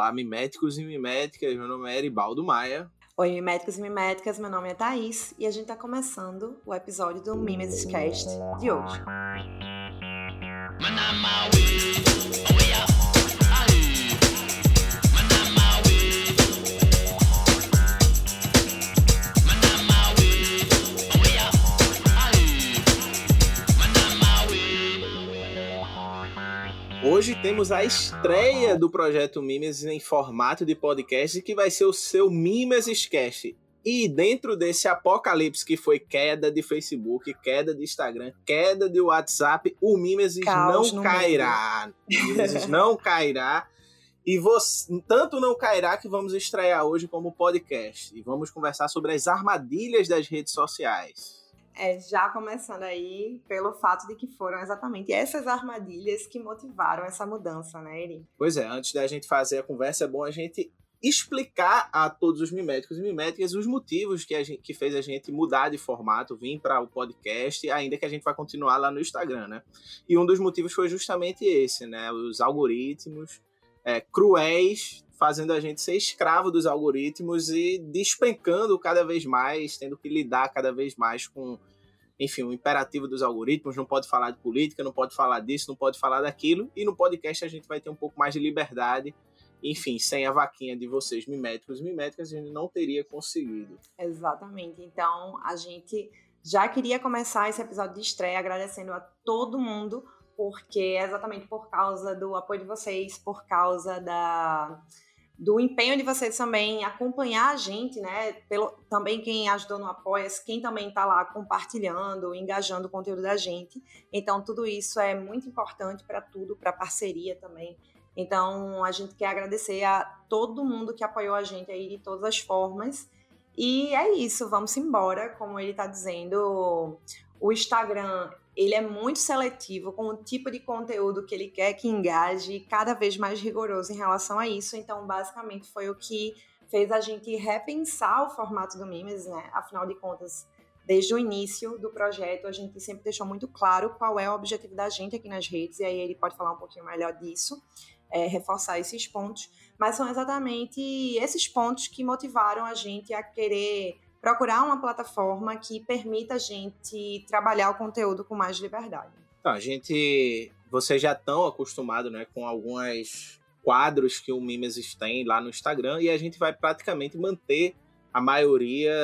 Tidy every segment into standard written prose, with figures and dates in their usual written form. Olá, miméticos e miméticas, meu nome é Heribaldo Maia. Oi, miméticos e miméticas, meu nome é Thaís e a gente está começando o episódio do MímesisCast de hoje. Hoje temos a estreia do projeto Mimesis em formato de podcast, que vai ser o seu MímesisCast. E dentro desse apocalipse que foi queda de Facebook, queda de Instagram, queda de WhatsApp, o Mimesis não cairá. O Mimesis não cairá. E tanto não cairá que vamos estrear hoje como podcast. E vamos conversar sobre as armadilhas das redes sociais. Já começando aí pelo fato de que foram exatamente essas armadilhas que motivaram essa mudança, né, Eri? Pois é, antes da gente fazer a conversa, é bom a gente explicar a todos os miméticos e miméticas os motivos que fez a gente mudar de formato, vir para o podcast, ainda que a gente vai continuar lá no Instagram, né? E um dos motivos foi justamente esse, né? Os algoritmos cruéis, fazendo a gente ser escravo dos algoritmos e despencando cada vez mais, tendo que lidar cada vez mais com, enfim, o imperativo dos algoritmos. Não pode falar de política, não pode falar disso, não pode falar daquilo. E no podcast a gente vai ter um pouco mais de liberdade. Enfim, sem a vaquinha de vocês, miméticos e miméticas, a gente não teria conseguido. Exatamente. Então, a gente já queria começar esse episódio de estreia agradecendo a todo mundo, porque exatamente por causa do apoio de vocês, por causa do empenho de vocês também acompanhar a gente, né? Também quem ajudou no Apoia.se, quem também está lá compartilhando, engajando o conteúdo da gente. Então, tudo isso é muito importante para tudo, para a parceria também. Então, a gente quer agradecer a todo mundo que apoiou a gente aí de todas as formas. E é isso, vamos embora. Como ele está dizendo, o Instagram, ele é muito seletivo com o tipo de conteúdo que ele quer que engaje e cada vez mais rigoroso em relação a isso. Então, basicamente, foi o que fez a gente repensar o formato do Mimesis, né? Afinal de contas, desde o início do projeto, a gente sempre deixou muito claro qual é o objetivo da gente aqui nas redes, e aí ele pode falar um pouquinho melhor disso, reforçar esses pontos. Mas são exatamente esses pontos que motivaram a gente a querer procurar uma plataforma que permita a gente trabalhar o conteúdo com mais liberdade. Então, vocês já estão acostumados, né, com alguns quadros que o Mimesis tem lá no Instagram, e a gente vai praticamente manter a maioria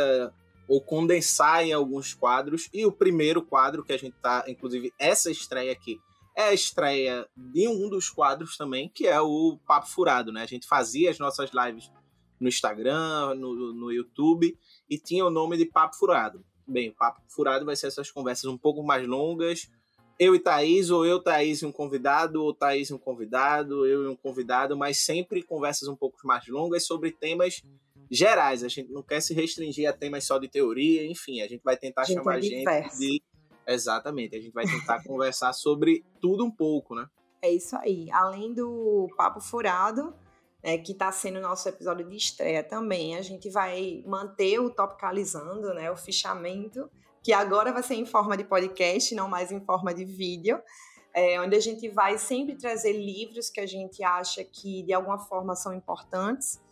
ou condensar em alguns quadros. E o primeiro quadro que a gente tá, inclusive essa estreia aqui, é a estreia de um dos quadros também, que é o Papo Furado, né? A gente fazia as nossas lives no Instagram, no YouTube, e tinha o nome de Papo Furado. Bem, o Papo Furado vai ser essas conversas um pouco mais longas, eu e Thaís, ou eu, Thaís e um convidado, ou Thaís e um convidado, eu e um convidado, mas sempre conversas um pouco mais longas sobre temas gerais. A gente não quer se restringir a temas só de teoria, enfim, a gente vai tentar chamar a gente de... Exatamente, a gente vai tentar conversar sobre tudo um pouco, né? É isso aí. Além do Papo Furado, que está sendo o nosso episódio de estreia também, a gente vai manter o Topicalizando, né, o fichamento, que agora vai ser em forma de podcast, não mais em forma de vídeo, onde a gente vai sempre trazer livros que a gente acha que, de alguma forma, são importantes.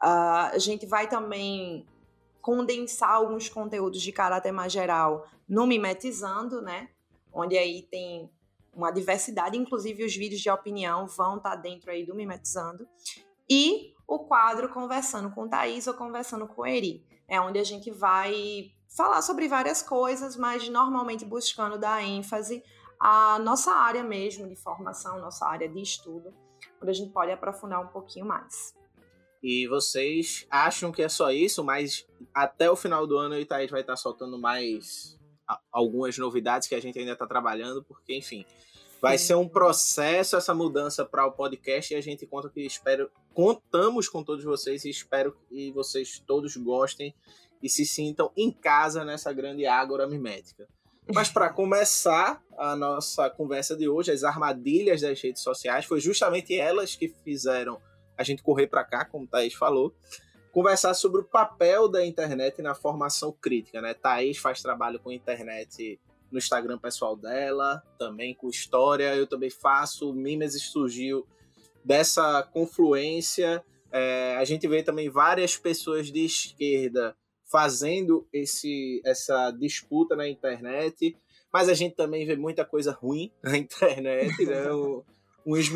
A gente vai também condensar alguns conteúdos de caráter mais geral no Mimetizando, né, onde aí tem uma diversidade, inclusive os vídeos de opinião vão estar dentro aí do Mimetizando. E o quadro Conversando com Thaís ou Conversando com Eri, onde a gente vai falar sobre várias coisas, mas normalmente buscando dar ênfase à nossa área mesmo de formação, nossa área de estudo, onde a gente pode aprofundar um pouquinho mais. E vocês acham que é só isso, mas até o final do ano o Thaís vai estar soltando mais algumas novidades que a gente ainda está trabalhando, porque, enfim... Vai ser um processo essa mudança para o podcast, e a gente contamos com todos vocês e espero que vocês todos gostem e se sintam em casa nessa grande ágora mimética. Mas para começar a nossa conversa de hoje, as armadilhas das redes sociais, foi justamente elas que fizeram a gente correr para cá, como Thaís falou, conversar sobre o papel da internet na formação crítica, né? Thaís faz trabalho com internet no Instagram pessoal dela, também com história, eu também faço. O Mimesis surgiu dessa confluência, a gente vê também várias pessoas de esquerda fazendo essa disputa na internet, mas a gente também vê muita coisa ruim na internet, né? uns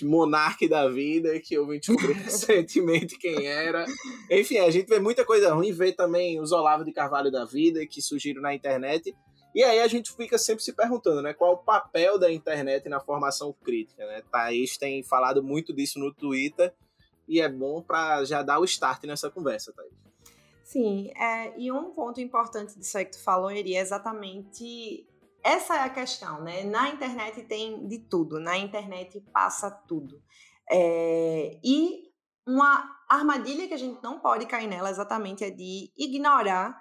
Monark da vida, que eu descobri recentemente quem era. Enfim, a gente vê muita coisa ruim, vê também os Olavo de Carvalho da vida, que surgiram na internet. E aí a gente fica sempre se perguntando, né, qual o papel da internet na formação crítica, né? Thaís tem falado muito disso no Twitter, e é bom para já dar o start nessa conversa, Thaís. Sim, e um ponto importante disso aí que tu falou, Eri, é exatamente... Essa é a questão, né? Na internet tem de tudo, na internet passa tudo. E uma armadilha que a gente não pode cair nela exatamente é de ignorar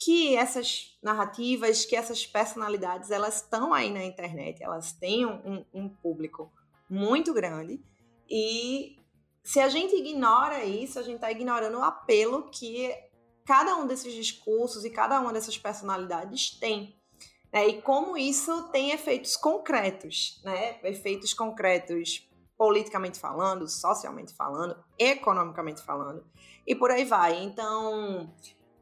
que essas narrativas, que essas personalidades, elas estão aí na internet, elas têm um público muito grande, e se a gente ignora isso, a gente está ignorando o apelo que cada um desses discursos e cada uma dessas personalidades tem. E como isso tem efeitos concretos, né? Efeitos concretos politicamente falando, socialmente falando, economicamente falando, e por aí vai. Então,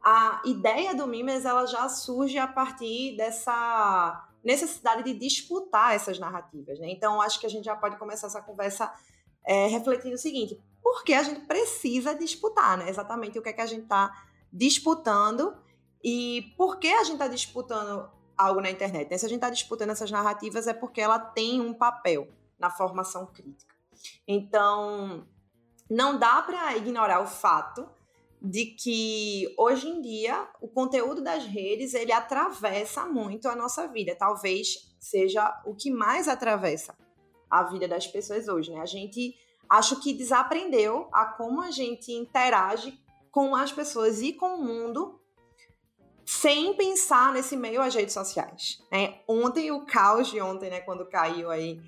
a ideia do Mimes, ela já surge a partir dessa necessidade de disputar essas narrativas, né? Então, acho que a gente já pode começar essa conversa refletindo o seguinte: por que a gente precisa disputar, né? Exatamente o que é que a gente está disputando e por que a gente está disputando algo na internet, né? Se a gente está disputando essas narrativas é porque ela tem um papel na formação crítica. Então, não dá para ignorar o fato de que, hoje em dia, o conteúdo das redes, ele atravessa muito a nossa vida. Talvez seja o que mais atravessa a vida das pessoas hoje, né? A gente, acho que desaprendeu a como a gente interage com as pessoas e com o mundo sem pensar nesse meio às redes sociais, né? Ontem, o caos de ontem, né, quando caiu aí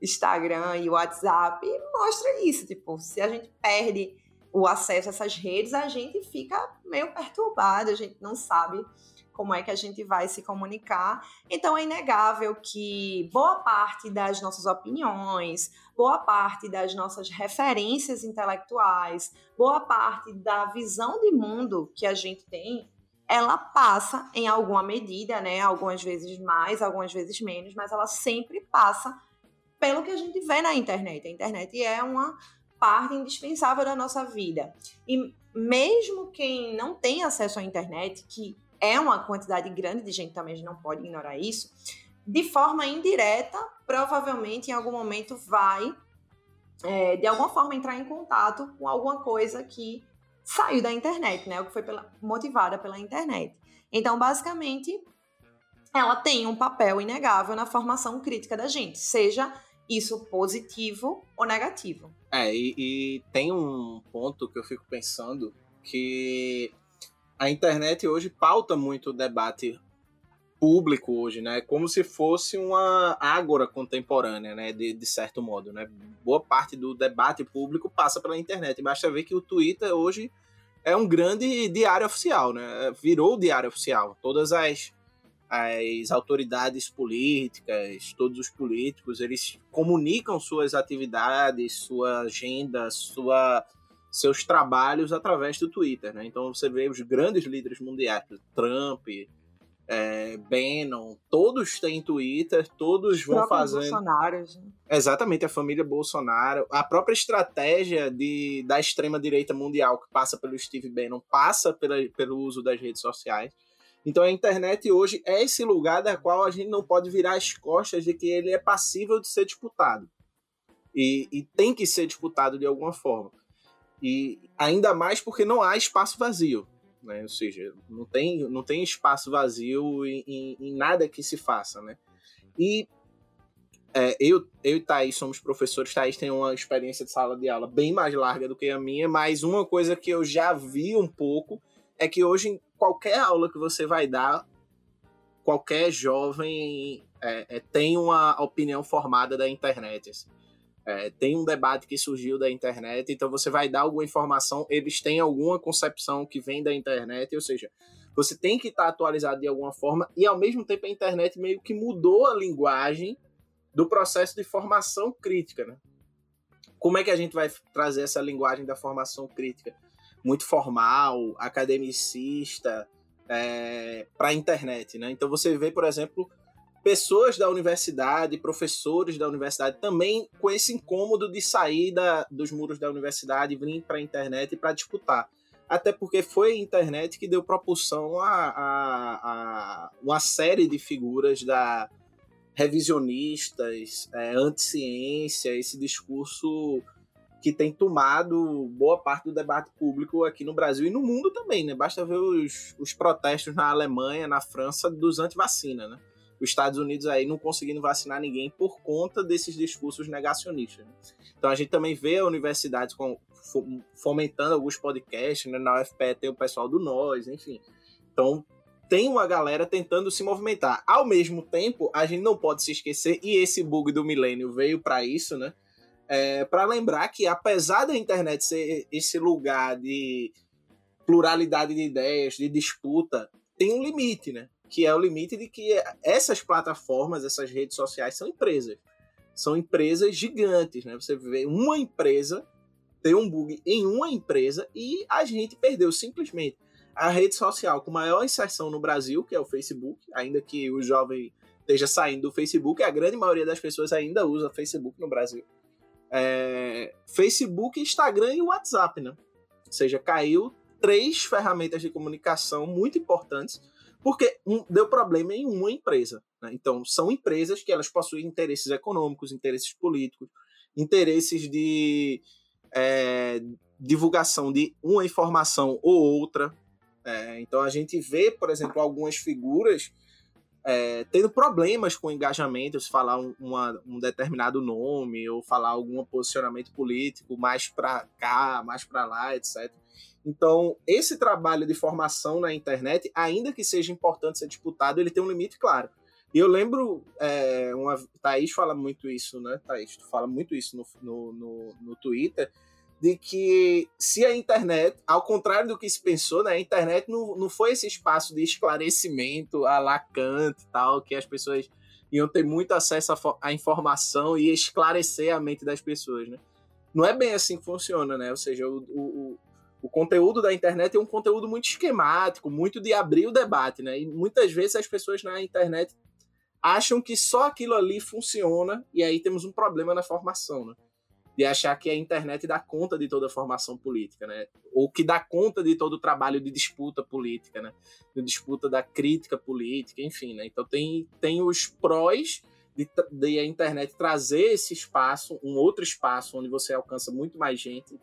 Instagram e WhatsApp, mostra isso, tipo, se a gente perde o acesso a essas redes, a gente fica meio perturbado, a gente não sabe como é que a gente vai se comunicar. Então, é inegável que boa parte das nossas opiniões, boa parte das nossas referências intelectuais, boa parte da visão de mundo que a gente tem, ela passa em alguma medida, né? Algumas vezes mais, algumas vezes menos, mas ela sempre passa pelo que a gente vê na internet. A internet é uma parte indispensável da nossa vida. E mesmo quem não tem acesso à internet, que é uma quantidade grande de gente também, a gente não pode ignorar isso, de forma indireta, provavelmente em algum momento vai, de alguma forma, entrar em contato com alguma coisa que saiu da internet, né? O que foi motivada pela internet. Então, basicamente, ela tem um papel inegável na formação crítica da gente, seja isso positivo ou negativo. E tem um ponto que eu fico pensando, que a internet hoje pauta muito o debate público hoje, né? Como se fosse uma ágora contemporânea, né? De certo modo, né? Boa parte do debate público passa pela internet. Basta ver que o Twitter hoje é um grande diário oficial, né? Virou o diário oficial. Todas as autoridades políticas, todos os políticos, eles comunicam suas atividades, sua agenda, seus trabalhos através do Twitter, né? Então você vê os grandes líderes mundiais, Trump, Bannon, todos têm Twitter, todos vão fazendo... Bolsonaro, gente. Exatamente, a família Bolsonaro. A própria estratégia da extrema-direita mundial, que passa pelo Steve Bannon, passa pelo uso das redes sociais. Então a internet hoje é esse lugar da qual a gente não pode virar as costas de que ele é passível de ser disputado. E tem que ser disputado de alguma forma. E ainda mais porque não há espaço vazio, né? Ou seja, não tem espaço vazio em nada que se faça, né? E eu e Thaís somos professores. Thaís tem uma experiência de sala de aula bem mais larga do que a minha, mas uma coisa que eu já vi um pouco é que hoje, em qualquer aula que você vai dar, qualquer jovem tem uma opinião formada da internet, assim. Tem um debate que surgiu da internet, então você vai dar alguma informação, eles têm alguma concepção que vem da internet, ou seja, você tem que estar atualizado de alguma forma, e ao mesmo tempo a internet meio que mudou a linguagem do processo de formação crítica, né? Como é que a gente vai trazer essa linguagem da formação crítica muito formal, academicista, para a internet, né? Então você vê, por exemplo, pessoas da universidade, professores da universidade também com esse incômodo de sair dos muros da universidade, vir para a internet para disputar. Até porque foi a internet que deu propulsão a uma série de figuras revisionistas, anti-ciência, esse discurso que tem tomado boa parte do debate público aqui no Brasil e no mundo também, né? Basta ver os protestos na Alemanha, na França, dos anti-vacina, né? Os Estados Unidos aí não conseguindo vacinar ninguém por conta desses discursos negacionistas, né? Então a gente também vê a universidade fomentando alguns podcasts, né? Na UFPE tem o pessoal do Nós, enfim. Então tem uma galera tentando se movimentar. Ao mesmo tempo, a gente não pode se esquecer, e esse bug do milênio veio para isso, né? Para lembrar que, apesar da internet ser esse lugar de pluralidade de ideias, de disputa, tem um limite, né? Que é o limite de que essas plataformas, essas redes sociais são empresas. São empresas gigantes, né? Você vê uma empresa, tem um bug em uma empresa e a gente perdeu simplesmente a rede social com maior inserção no Brasil, que é o Facebook, ainda que o jovem esteja saindo do Facebook, a grande maioria das pessoas ainda usa Facebook no Brasil. Facebook, Instagram e WhatsApp, né? Ou seja, caiu 3 ferramentas de comunicação muito importantes, porque deu problema em uma empresa, né? Então, são empresas que elas possuem interesses econômicos, interesses políticos, interesses de divulgação de uma informação ou outra. Então a gente vê, por exemplo, algumas figuras tendo problemas com engajamento, se falar um determinado nome ou falar algum posicionamento político, mais para cá, mais para lá, etc. Então esse trabalho de formação na internet, ainda que seja importante ser disputado, ele tem um limite claro. E eu lembro, Thaís fala muito isso, né? Thaís, tu fala muito isso no Twitter, de que se a internet, ao contrário do que se pensou, né, a internet não foi esse espaço de esclarecimento à Lacan e tal, que as pessoas iam ter muito acesso à informação e esclarecer a mente das pessoas, né? Não é bem assim que funciona, né? Ou seja, o conteúdo da internet é um conteúdo muito esquemático, muito de abrir o debate, né? E muitas vezes as pessoas na internet acham que só aquilo ali funciona e aí temos um problema na formação, né? De achar que a internet dá conta de toda a formação política, né? Ou que dá conta de todo o trabalho de disputa política, né? De disputa da crítica política, enfim, né? Então tem os prós de a internet trazer esse espaço, um outro espaço onde você alcança muito mais gente,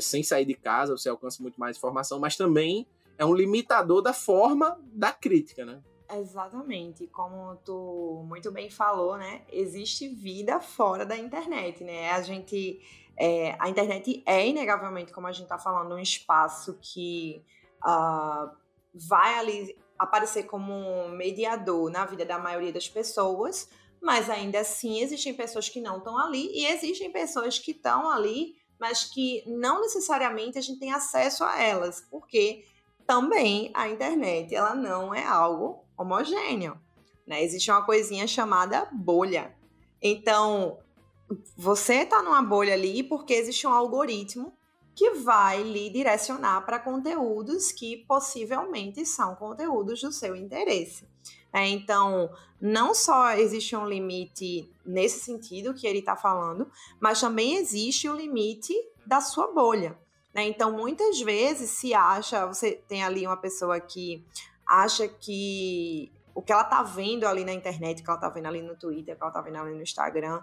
sem sair de casa, você alcança muito mais informação, mas também é um limitador da forma da crítica, né? Exatamente, como tu muito bem falou, né? Existe vida fora da internet, né? A internet é inegavelmente, como a gente está falando, um espaço que vai ali aparecer como um mediador na vida da maioria das pessoas, mas ainda assim existem pessoas que não estão ali e existem pessoas que estão ali, mas que não necessariamente a gente tem acesso a elas, porque também a internet, ela não é algo homogêneo, né? Existe uma coisinha chamada bolha. Então, você tá numa bolha ali porque existe um algoritmo que vai lhe direcionar para conteúdos que possivelmente são conteúdos do seu interesse. Então, não só existe um limite nesse sentido que ele tá falando, mas também existe o limite da sua bolha. Então, muitas vezes você tem ali uma pessoa que acha que o que ela está vendo ali na internet, o que ela está vendo ali no Twitter, o que ela está vendo ali no Instagram,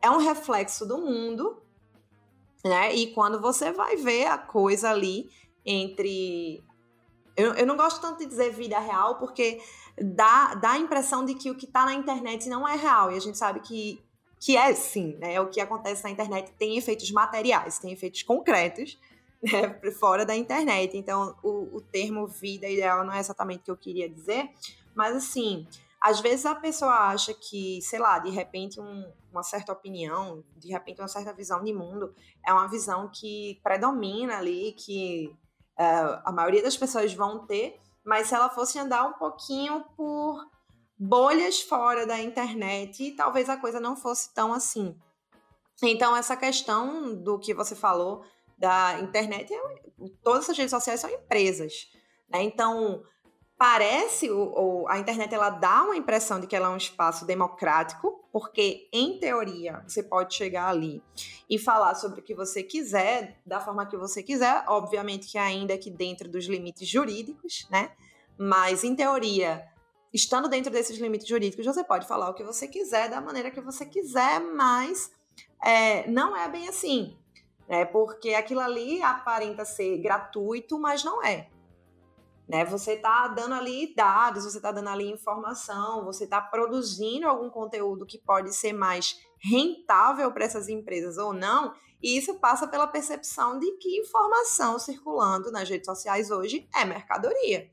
é um reflexo do mundo, né? E quando você vai ver a coisa ali entre... Eu não gosto tanto de dizer vida real, porque dá a impressão de que o que está na internet não é real, e a gente sabe que é sim, né? O que acontece na internet tem efeitos materiais, tem efeitos concretos, né, fora da internet. Então, o termo vida ideal não é exatamente o que eu queria dizer, mas assim, às vezes a pessoa acha que, sei lá, de repente uma certa opinião, de repente uma certa visão de mundo, é uma visão que predomina ali, que a maioria das pessoas vão ter, mas se ela fosse andar um pouquinho por bolhas fora da internet e talvez a coisa não fosse tão assim. Então, essa questão do que você falou da internet, todas as redes sociais são empresas, né? Então, parece, a internet ela dá uma impressão de que ela é um espaço democrático, porque, em teoria, você pode chegar ali e falar sobre o que você quiser, da forma que você quiser, obviamente que ainda que dentro dos limites jurídicos, né? Mas, em teoria, estando dentro desses limites jurídicos, você pode falar o que você quiser, da maneira que você quiser, mas não é bem assim, né? Porque aquilo ali aparenta ser gratuito, mas não é, né? Você está dando ali dados, você está dando ali informação, você está produzindo algum conteúdo que pode ser mais rentável para essas empresas ou não, e isso passa pela percepção de que informação circulando nas redes sociais hoje é mercadoria.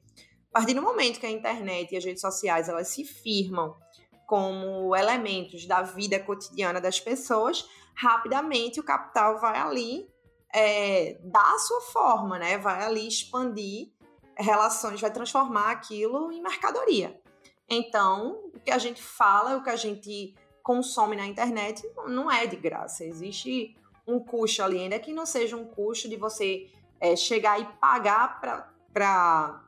A partir do momento que a internet e as redes sociais elas se firmam como elementos da vida cotidiana das pessoas, rapidamente o capital vai ali dar a sua forma, né? Vai ali expandir relações, vai transformar aquilo em mercadoria. Então, o que a gente fala, o que a gente consome na internet não é de graça. Existe um custo ali, ainda que não seja um custo de você chegar e pagar para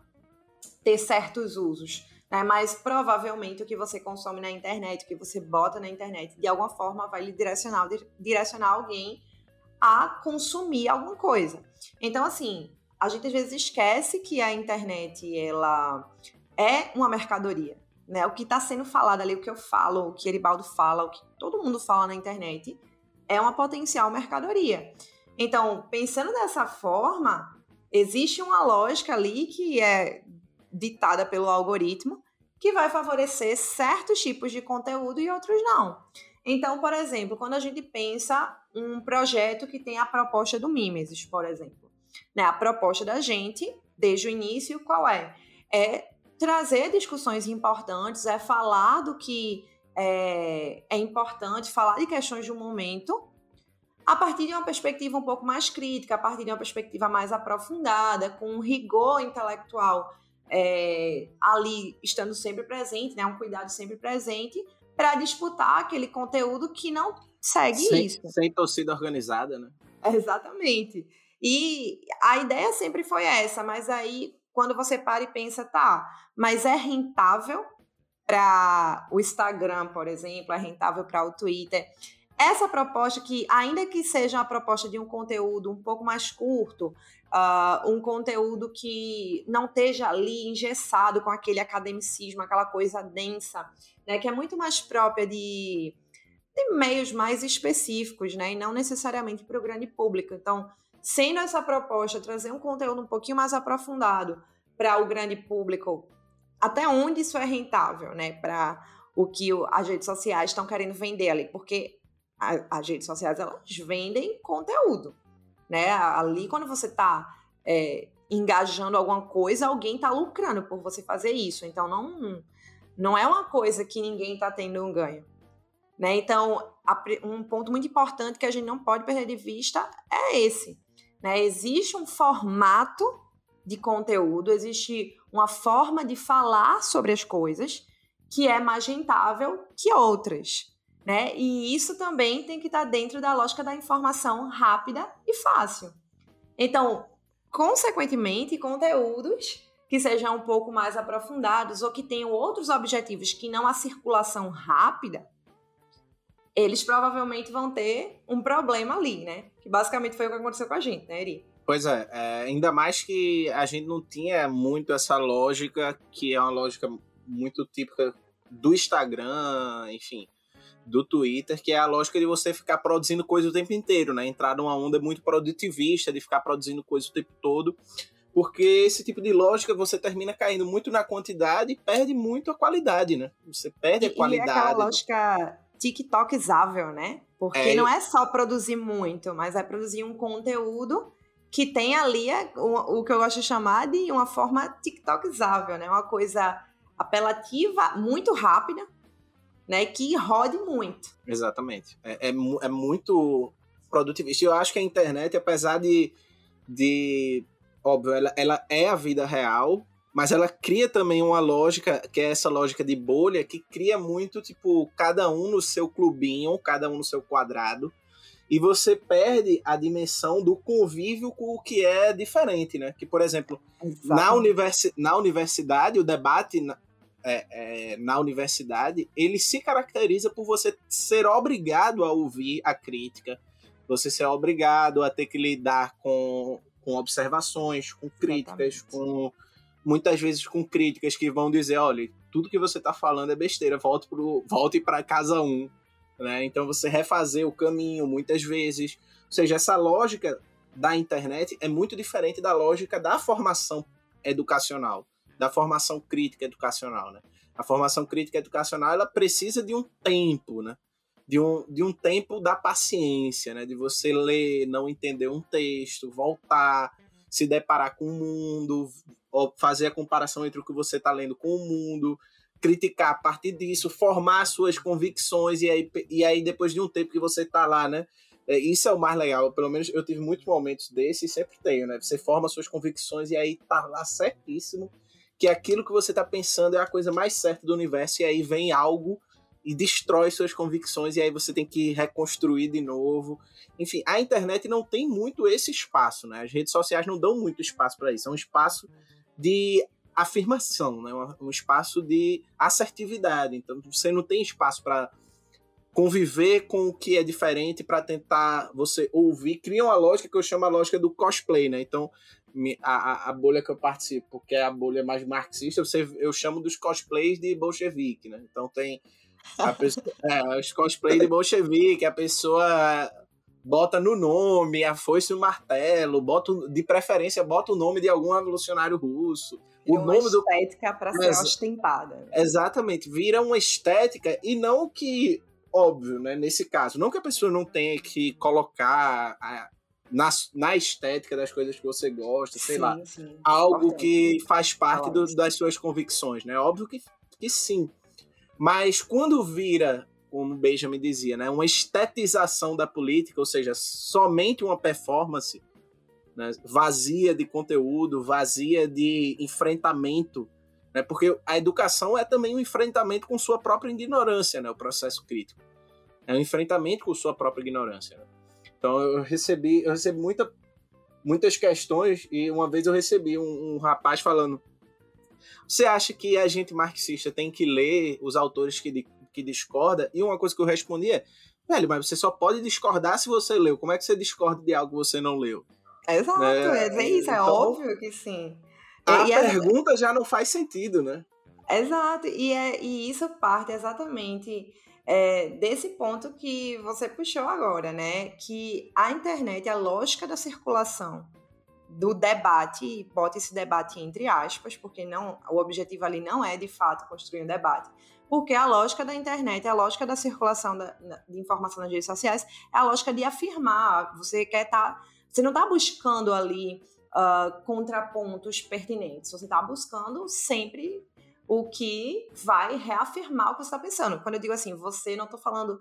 ter certos usos, né? Mas provavelmente o que você consome na internet, o que você bota na internet, de alguma forma vai lhe direcionar alguém a consumir alguma coisa. Então, assim, a gente às vezes esquece que a internet ela é uma mercadoria, né? O que está sendo falado ali, o que eu falo, o que Heribaldo fala, o que todo mundo fala na internet é uma potencial mercadoria. Então, pensando dessa forma, existe uma lógica ali que é ditada pelo algoritmo que vai favorecer certos tipos de conteúdo e outros não. Então, por exemplo, quando a gente pensa um projeto que tem a proposta do Mimesis, por exemplo, né? A proposta da gente, desde o início, qual é? É trazer discussões importantes, é falar do que é importante, falar de questões de um momento, a partir de uma perspectiva um pouco mais crítica, a partir de uma perspectiva mais aprofundada, com um rigor intelectual ali estando sempre presente, né? Um cuidado sempre presente, para disputar aquele conteúdo que não segue isso. Sem torcida organizada, né? Exatamente. E a ideia sempre foi essa, mas aí quando você para e pensa, tá, mas é rentável para o Instagram, por exemplo, é rentável para o Twitter? Essa proposta que, ainda que seja uma proposta de um conteúdo um pouco mais curto, um conteúdo que não esteja ali engessado com aquele academicismo, aquela coisa densa, né, que é muito mais própria de meios mais específicos, né, e não necessariamente para o grande público. Então, sendo essa proposta trazer um conteúdo um pouquinho mais aprofundado para o grande público, até onde isso é rentável, né, para o que as redes sociais estão querendo vender ali, porque as redes sociais, elas vendem conteúdo, né? Ali, quando você está engajando alguma coisa, alguém está lucrando por você fazer isso. Então, não é uma coisa que ninguém está tendo um ganho, né? Então, um ponto muito importante que a gente não pode perder de vista é esse, né? Existe um formato de conteúdo, existe uma forma de falar sobre as coisas que é mais rentável que outras, né? E isso também tem que estar dentro da lógica da informação rápida e fácil. Então, consequentemente, conteúdos que sejam um pouco mais aprofundados ou que tenham outros objetivos que não a circulação rápida, eles provavelmente vão ter um problema ali, né? Que basicamente foi o que aconteceu com a gente, né, Eri? Pois é, ainda mais que a gente não tinha muito essa lógica, que é uma lógica muito típica do Instagram, enfim, do Twitter, que é a lógica de você ficar produzindo coisa o tempo inteiro, né? Entrar numa onda muito produtivista, de ficar produzindo coisa o tempo todo, porque esse tipo de lógica você termina caindo muito na quantidade e perde muito a qualidade, né? Você perde a qualidade. E é aquela lógica tiktokizável, né? Porque não é só produzir muito, mas é produzir um conteúdo que tem ali o que eu gosto de chamar de uma forma tiktokizável, né? Uma coisa apelativa, muito rápida, né, que rode muito. Exatamente. É muito produtivista. Eu acho que a internet, apesar de óbvio, ela é a vida real, mas ela cria também uma lógica, que é essa lógica de bolha, que cria muito, tipo, cada um no seu clubinho, cada um no seu quadrado, e você perde a dimensão do convívio com o que é diferente, né? Que, por exemplo, na universidade, o debate na universidade, ele se caracteriza por você ser obrigado a ouvir a crítica, você ser obrigado a ter que lidar com observações, com críticas, com, muitas vezes com críticas que vão dizer, olha, tudo que você está falando é besteira, volte para casa 1. Né? Então você refazer o caminho muitas vezes, ou seja, essa lógica da internet é muito diferente da lógica da formação educacional, da formação crítica educacional, né? A formação crítica educacional, ela precisa de um tempo, né? De um tempo da paciência, né? De você ler, não entender um texto, voltar, se deparar com o mundo, fazer a comparação entre o que você está lendo com o mundo, criticar a partir disso, formar suas convicções, e aí depois de um tempo que você está lá, né? Isso é o mais legal, pelo menos eu tive muitos momentos desses e sempre tenho, né? Você forma suas convicções e aí tá lá certíssimo que aquilo que você está pensando é a coisa mais certa do universo, e aí vem algo e destrói suas convicções, e aí você tem que reconstruir de novo. Enfim, a internet não tem muito esse espaço, né? As redes sociais não dão muito espaço para isso. É um espaço de afirmação, né? Um espaço de assertividade. Então, você não tem espaço para conviver com o que é diferente, para tentar você ouvir. Cria uma lógica que eu chamo a lógica do cosplay, né? Então, a bolha que eu participo, que é a bolha mais marxista, eu chamo dos cosplays de bolchevique, né? Então, tem os cosplay de bolchevique, a pessoa bota no nome a foice e o martelo, de preferência bota o nome de algum revolucionário russo, vira o nome uma estética para ser ostentada. Exatamente, vira uma estética, e não que, óbvio, né, nesse caso, não que a pessoa não tenha que colocar na estética das coisas que você gosta, sei lá, sim, algo que faz parte das suas convicções, né? Óbvio que sim. Mas quando vira, como Benjamin dizia, né, uma estetização da política, ou seja, somente uma performance, né, vazia de conteúdo, vazia de enfrentamento, né, porque a educação é também um enfrentamento com sua própria ignorância, né, o processo crítico. É um enfrentamento com sua própria ignorância. Né. Então eu recebi muitas questões, e uma vez eu recebi um rapaz falando: você acha que a gente marxista tem que ler os autores que discorda? E uma coisa que eu respondi é: velho, mas você só pode discordar se você leu. Como é que você discorda de algo que você não leu? Exato, é isso, então, é óbvio que sim. A pergunta já não faz sentido, né? Exato, e isso parte exatamente desse ponto que você puxou agora, né? Que a internet, a lógica da circulação, do debate, bota esse debate entre aspas, porque não, o objetivo ali não é, de fato, construir um debate, porque a lógica da internet, a lógica da circulação de informação nas redes sociais, é a lógica de afirmar. Você não está buscando ali contrapontos pertinentes, você está buscando sempre o que vai reafirmar o que você está pensando. Quando eu digo assim, você, não estou falando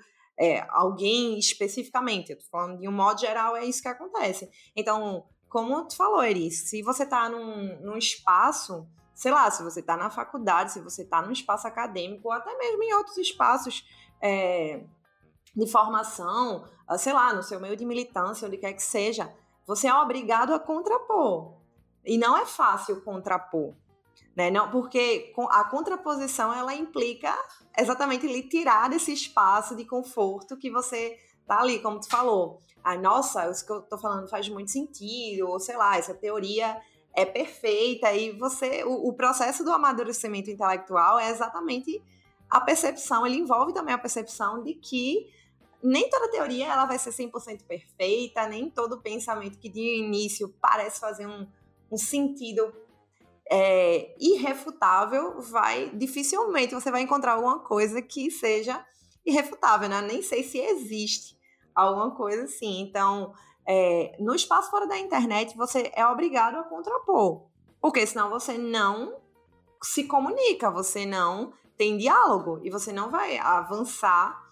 alguém especificamente, eu estou falando de um modo geral, é isso que acontece. Então, como tu falou, Eri, se você está num espaço, sei lá, se você está na faculdade, se você está num espaço acadêmico, ou até mesmo em outros espaços de formação, sei lá, no seu meio de militância, onde quer que seja, você é obrigado a contrapor. E não é fácil contrapor, né? Não, porque a contraposição, ela implica exatamente lhe tirar desse espaço de conforto que você tá ali, como tu falou. Ah, nossa, isso que eu tô falando faz muito sentido, ou sei lá, essa teoria é perfeita, e o processo do amadurecimento intelectual é exatamente a percepção, ele envolve também a percepção de que nem toda teoria ela vai ser 100% perfeita, nem todo pensamento que de início parece fazer um sentido irrefutável, dificilmente você vai encontrar alguma coisa que seja irrefutável, né? Nem sei se existe alguma coisa assim. Então, no espaço fora da internet, você é obrigado a contrapor, porque senão você não se comunica, você não tem diálogo, e você não vai avançar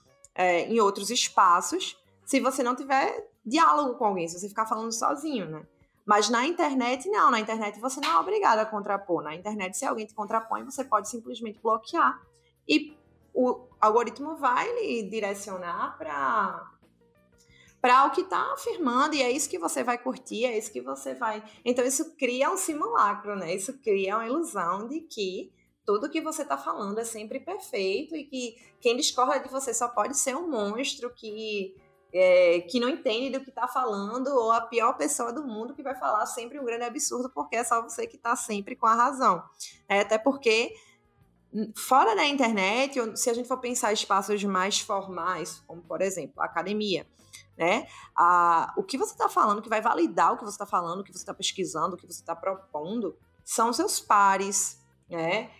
em outros espaços se você não tiver diálogo com alguém, se você ficar falando sozinho, né? Mas na internet, não. Na internet você não é obrigado a contrapor. Na internet, se alguém te contrapõe, você pode simplesmente bloquear. E o algoritmo vai lhe direcionar para o que está afirmando, e é isso que você vai curtir, é isso que você vai... Então, isso cria um simulacro, né? Isso cria uma ilusão de que tudo que você está falando é sempre perfeito e que quem discorda de você só pode ser um monstro que não entende do que está falando, ou a pior pessoa do mundo que vai falar sempre um grande absurdo, porque é só você que está sempre com a razão. Até porque... Fora da internet, se a gente for pensar espaços mais formais, como, por exemplo, a academia, né? O que você está falando, que vai validar o que você está falando, o que você está pesquisando, o que você está propondo, são seus pares, né?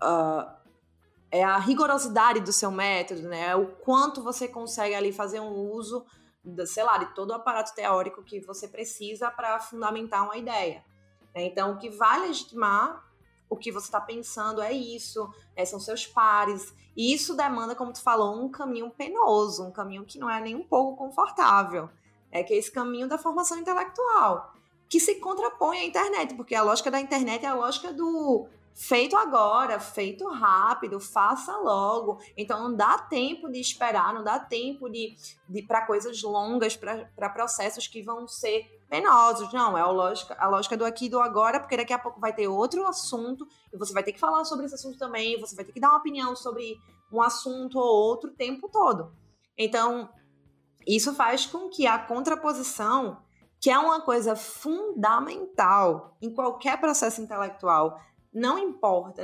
É a rigorosidade do seu método, né? O quanto você consegue ali fazer um uso, sei lá, de todo o aparato teórico que você precisa para fundamentar uma ideia. Então, o que vai legitimar o que você está pensando é isso, são seus pares, e isso demanda, como tu falou, um caminho penoso, um caminho que não é nem um pouco confortável, que é esse caminho da formação intelectual, que se contrapõe à internet, porque a lógica da internet é a lógica do feito agora, feito rápido, faça logo. Então não dá tempo de esperar, não dá tempo de para coisas longas, para processos que vão ser penosos. Não, é a lógica do aqui e do agora, porque daqui a pouco vai ter outro assunto e você vai ter que falar sobre esse assunto também, você vai ter que dar uma opinião sobre um assunto ou outro o tempo todo. Então, isso faz com que a contraposição, que é uma coisa fundamental em qualquer processo intelectual, não importa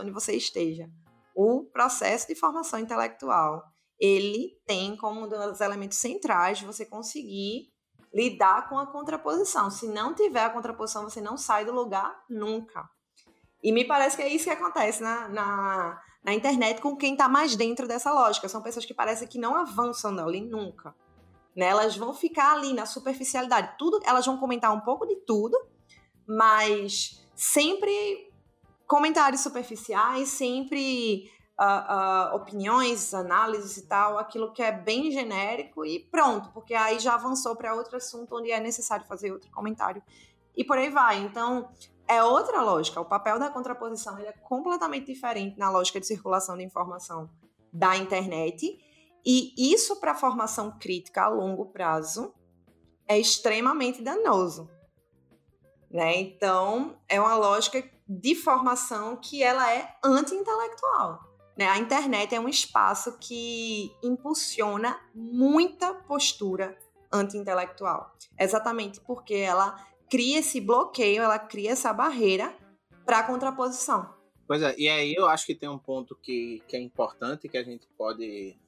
onde você esteja, o processo de formação intelectual, ele tem como um dos elementos centrais você conseguir lidar com a contraposição. Se não tiver a contraposição, você não sai do lugar nunca. E me parece que é isso que acontece na internet com quem está mais dentro dessa lógica. São pessoas que parecem que não avançam ali nunca. Né? Elas vão ficar ali na superficialidade. Tudo, elas vão comentar um pouco de tudo, mas sempre... comentários superficiais, sempre opiniões, análises e tal, aquilo que é bem genérico e pronto, porque aí já avançou para outro assunto onde é necessário fazer outro comentário e por aí vai. Então, é outra lógica. O papel da contraposição ele é completamente diferente na lógica de circulação de informação da internet, e isso para a formação crítica a longo prazo é extremamente danoso. Né? Então, é uma lógica de formação que ela é anti-intelectual. Né? A internet é um espaço que impulsiona muita postura anti-intelectual, exatamente porque ela cria esse bloqueio, ela cria essa barreira para a contraposição. Pois é, e aí eu acho que tem um ponto que é importante, que a gente pode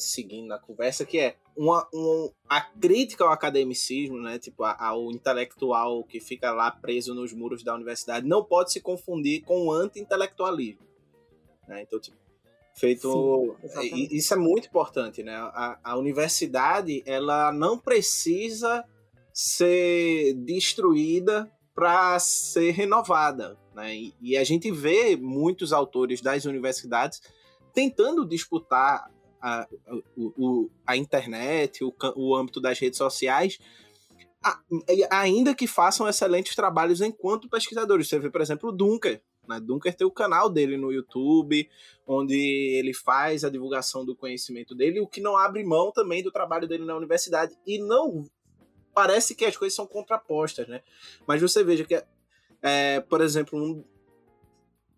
seguir na conversa, que é a crítica ao academicismo, né? Tipo, ao intelectual que fica lá preso nos muros da universidade, não pode se confundir com o anti-intelectualismo. Né? Então, tipo, feito... Sim, isso é muito importante, né? A universidade, ela não precisa ser destruída para ser renovada. Né? E a gente vê muitos autores das universidades tentando disputar a internet, o âmbito das redes sociais, ainda que façam excelentes trabalhos enquanto pesquisadores. Você vê, por exemplo, o Dunker. Né? Dunker tem o canal dele no YouTube, onde ele faz a divulgação do conhecimento dele, o que não abre mão também do trabalho dele na universidade. E não... Parece que as coisas são contrapostas, né? Mas você veja que, por exemplo,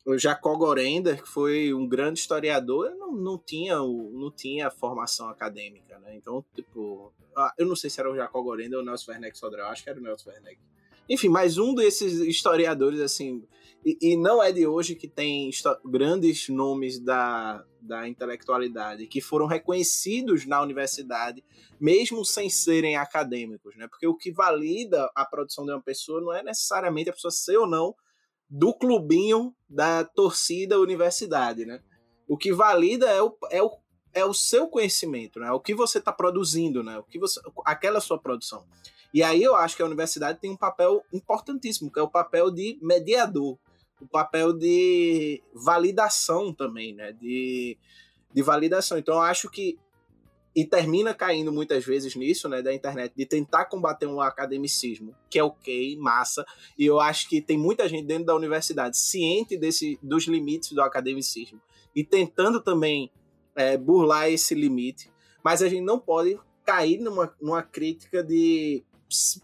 o Jacob Gorender, que foi um grande historiador, não tinha formação acadêmica, né? Então, tipo... eu não sei se era o Jacob Gorender ou o Nelson Werneck Sodré, eu acho que era o Nelson Werneck. Enfim, mas um desses historiadores, assim... E não é de hoje que tem grandes nomes da intelectualidade que foram reconhecidos na universidade, mesmo sem serem acadêmicos, né? Porque o que valida a produção de uma pessoa não é necessariamente a pessoa ser ou não do clubinho da torcida universidade, né? O que valida é o seu conhecimento, né? O que você está produzindo, né? Aquela sua produção. E aí eu acho que a universidade tem um papel importantíssimo, que é o papel de mediador, o papel de validação também, né? De validação. Então eu acho que e termina caindo muitas vezes nisso, né, da internet, de tentar combater um academicismo, que é ok, massa, e eu acho que tem muita gente dentro da universidade ciente dos limites do academicismo e tentando também burlar esse limite, mas a gente não pode cair numa crítica de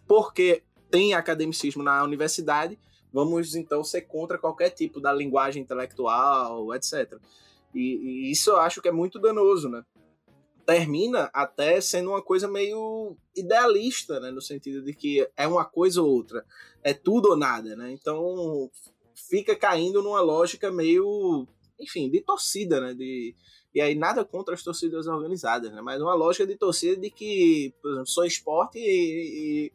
porque tem academicismo na universidade, vamos então ser contra qualquer tipo da linguagem intelectual, etc. E isso eu acho que é muito danoso, né? Termina até sendo uma coisa meio idealista, né? No sentido de que é uma coisa ou outra, é tudo ou nada, né? Então fica caindo numa lógica meio, enfim, de torcida, né? E aí nada contra as torcidas organizadas, né? Mas uma lógica de torcida de que, por exemplo, só esporte e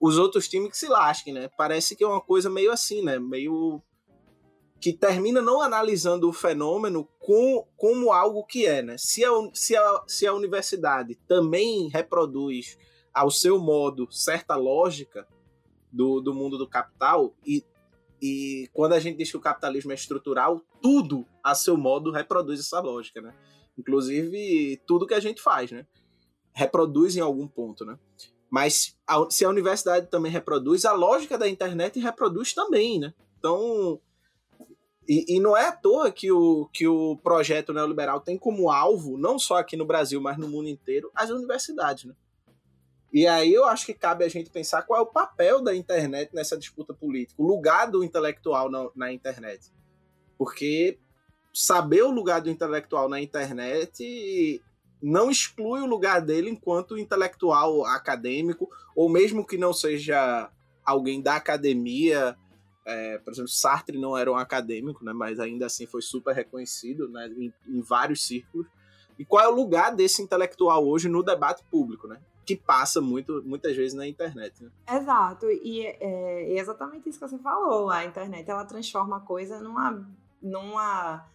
os outros times que se lasquem, né? Parece que é uma coisa meio assim, né? Meio que termina não analisando o fenômeno como algo que é, né? Se a universidade também reproduz ao seu modo certa lógica do mundo do capital, e quando a gente diz que o capitalismo é estrutural, tudo a seu modo reproduz essa lógica, né? Inclusive tudo que a gente faz, né? Reproduz em algum ponto, né? Mas se a universidade também reproduz, a lógica da internet reproduz também, né? Então... E não é à toa que o projeto neoliberal tem como alvo, não só aqui no Brasil, mas no mundo inteiro, as universidades, né? E aí eu acho que cabe a gente pensar qual é o papel da internet nessa disputa política, o lugar do intelectual na internet. Porque saber o lugar do intelectual na internet não exclui o lugar dele enquanto intelectual acadêmico, ou mesmo que não seja alguém da academia... por exemplo, Sartre não era um acadêmico, né, mas ainda assim foi super reconhecido, né, em vários círculos. E qual é o lugar desse intelectual hoje no debate público, né, que passa muitas vezes na internet, né? Exato, e é exatamente isso que você falou. A internet, ela transforma a coisa numa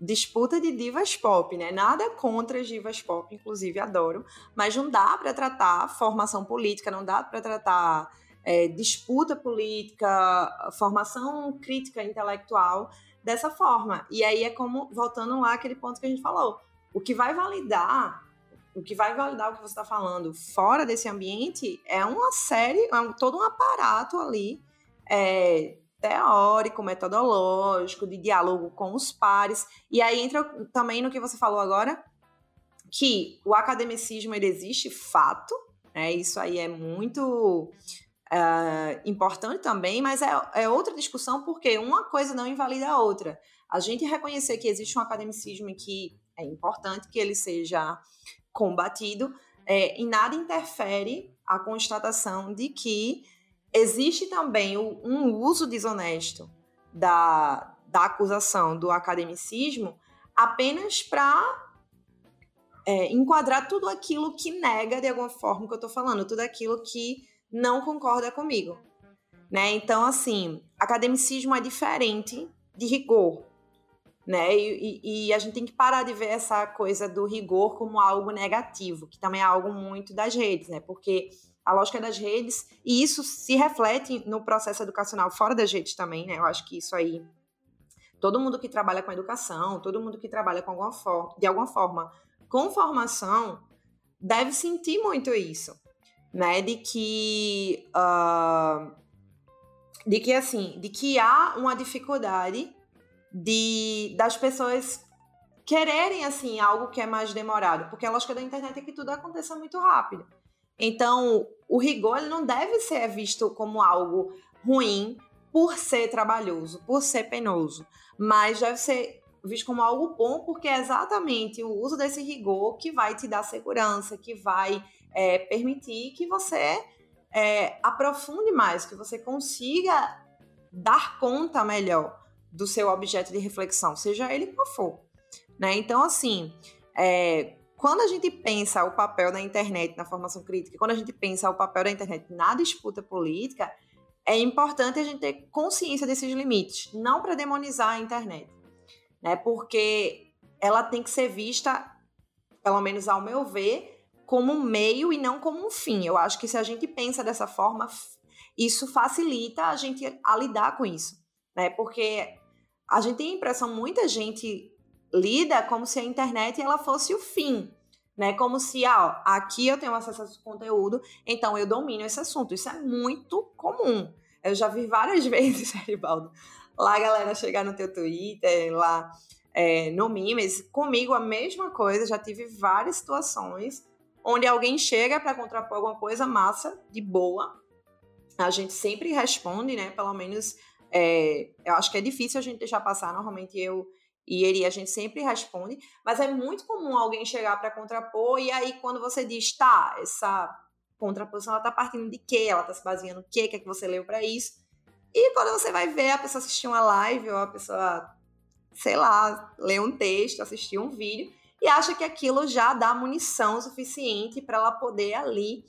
disputa de divas pop, né? Nada contra as divas pop, inclusive adoro, mas não dá para tratar formação política, não dá para tratar disputa política, formação crítica intelectual dessa forma. E aí é como, voltando lá àquele ponto que a gente falou, o que vai validar o que você está falando fora desse ambiente é uma série, todo um aparato ali teórico, metodológico, de diálogo com os pares. E aí entra também no que você falou agora, que o academicismo, ele existe, fato, isso aí é muito importante também, mas é outra discussão, porque uma coisa não invalida a outra. A gente reconhecer que existe um academicismo e que é importante que ele seja combatido, e nada interfere a constatação de que existe também um uso desonesto da acusação do academicismo apenas para... enquadrar tudo aquilo que nega, de alguma forma, o que eu estou falando, tudo aquilo que não concorda comigo, né? Então, assim, academicismo é diferente de rigor, né? E a gente tem que parar de ver essa coisa do rigor como algo negativo, que também é algo muito das redes, né? Porque a lógica das redes, e isso se reflete no processo educacional fora das redes também, né? Eu acho que isso aí, todo mundo que trabalha com educação, todo mundo que trabalha com de alguma forma com formação, deve sentir muito isso, né, de que há uma dificuldade das pessoas quererem, assim, algo que é mais demorado, porque a lógica da internet é que tudo aconteça muito rápido. Então, o rigor, ele não deve ser visto como algo ruim por ser trabalhoso, por ser penoso, mas deve ser visto como algo bom, porque é exatamente o uso desse rigor que vai te dar segurança, que vai permitir que você aprofunde mais, que você consiga dar conta melhor do seu objeto de reflexão, seja ele qual for, né? Então, assim, quando a gente pensa o papel da internet na formação crítica, quando a gente pensa o papel da internet na disputa política, é importante a gente ter consciência desses limites, não para demonizar a internet, né, porque ela tem que ser vista, pelo menos ao meu ver, como um meio e não como um fim. Eu acho que se a gente pensa dessa forma, isso facilita a gente a lidar com isso, né, porque a gente tem a impressão, muita gente lida como se a internet ela fosse o fim, né? Como se, aqui eu tenho acesso a esse conteúdo, então eu domino esse assunto. Isso é muito comum. Eu já vi várias vezes, Heribaldo, lá a galera chegar no teu Twitter, lá no Mimes. Comigo a mesma coisa, já tive várias situações onde alguém chega para contrapor alguma coisa massa, de boa. A gente sempre responde, né? Pelo menos, eu acho que é difícil a gente deixar passar, normalmente eu... E ele, a gente sempre responde, mas é muito comum alguém chegar para contrapor, e aí quando você diz, essa contraposição, ela tá partindo de quê? Ela tá se baseando no quê? O que é que você leu para isso? E quando você vai ver, a pessoa assistiu uma live, ou a pessoa, sei lá, leu um texto, assistiu um vídeo, e acha que aquilo já dá munição suficiente para ela poder ali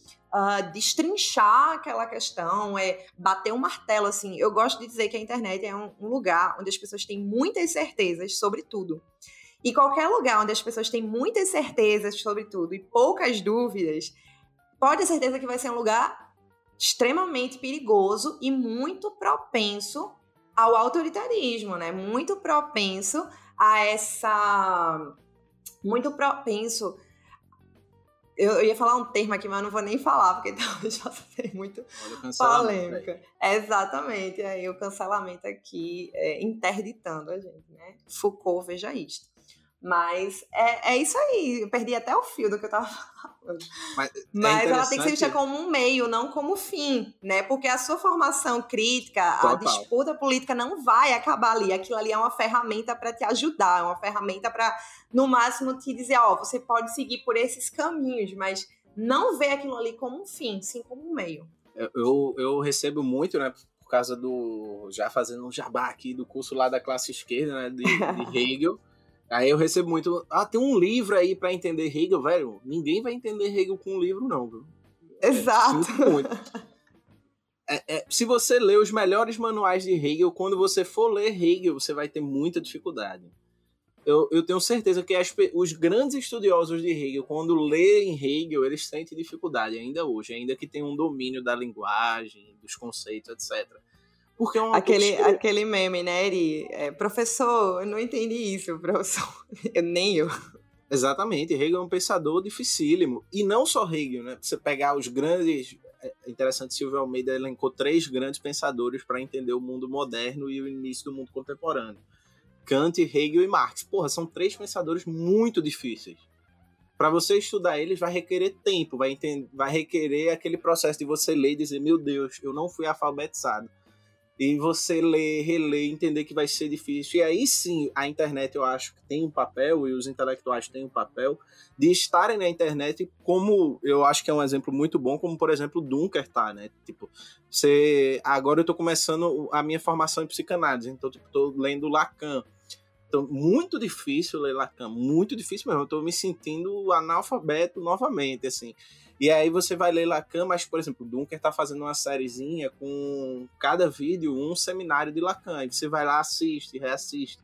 destrinchar aquela questão, bater um martelo, assim. Eu gosto de dizer que a internet é um lugar onde as pessoas têm muitas certezas sobre tudo. E qualquer lugar onde as pessoas têm muitas certezas sobre tudo e poucas dúvidas, pode ter certeza que vai ser um lugar extremamente perigoso e muito propenso ao autoritarismo, né? Muito propenso a essa... Muito propenso... Eu ia falar um termo aqui, mas eu não vou nem falar, porque talvez já seja muito polêmica. Exatamente, aí o cancelamento aqui interditando a gente, né? Foucault, veja isto. Mas é isso aí, eu perdi até o fio do que eu estava falando. Mas ela tem que ser vista como um meio, não como fim, né? Porque a sua formação crítica, a disputa política não vai acabar ali. Aquilo ali é uma ferramenta para te ajudar, é uma ferramenta para, no máximo, te dizer, você pode seguir por esses caminhos, mas não vê aquilo ali como um fim, sim como um meio. Eu recebo muito, né? Por causa do... Já fazendo um jabá aqui do curso lá da classe esquerda, né? De Hegel. Aí eu recebo muito, tem um livro aí pra entender Hegel, velho, ninguém vai entender Hegel com um livro não, viu? Exato. Sinto muito. Se você ler os melhores manuais de Hegel, quando você for ler Hegel, você vai ter muita dificuldade. Eu tenho certeza que os grandes estudiosos de Hegel, quando leem Hegel, eles sentem dificuldade ainda hoje, ainda que tenham um domínio da linguagem, dos conceitos, etc., porque aquele meme, né, Eri? Professor, eu não entendi isso, professor. Nem eu. Exatamente, Hegel é um pensador dificílimo. E não só Hegel, né? Você pegar os grandes... Interessante, Silvio Almeida elencou 3 grandes pensadores para entender o mundo moderno e o início do mundo contemporâneo. Kant, Hegel e Marx. Porra, são 3 pensadores muito difíceis. Para você estudar eles, vai requerer tempo, vai requerer aquele processo de você ler e dizer, meu Deus, eu não fui alfabetizado. E você ler, reler, entender que vai ser difícil. E aí sim, a internet eu acho que tem um papel, e os intelectuais têm um papel, de estarem na internet como, eu acho que é um exemplo muito bom, como por exemplo o Dunker tá, né? Tipo, agora eu tô começando a minha formação em psicanálise, então tipo, tô lendo Lacan. Então, muito difícil ler Lacan, muito difícil mesmo, eu tô me sentindo analfabeto novamente, assim. E aí você vai ler Lacan, mas, por exemplo, o Dunker tá fazendo uma sériezinha com cada vídeo um seminário de Lacan, aí você vai lá, assiste, reassiste,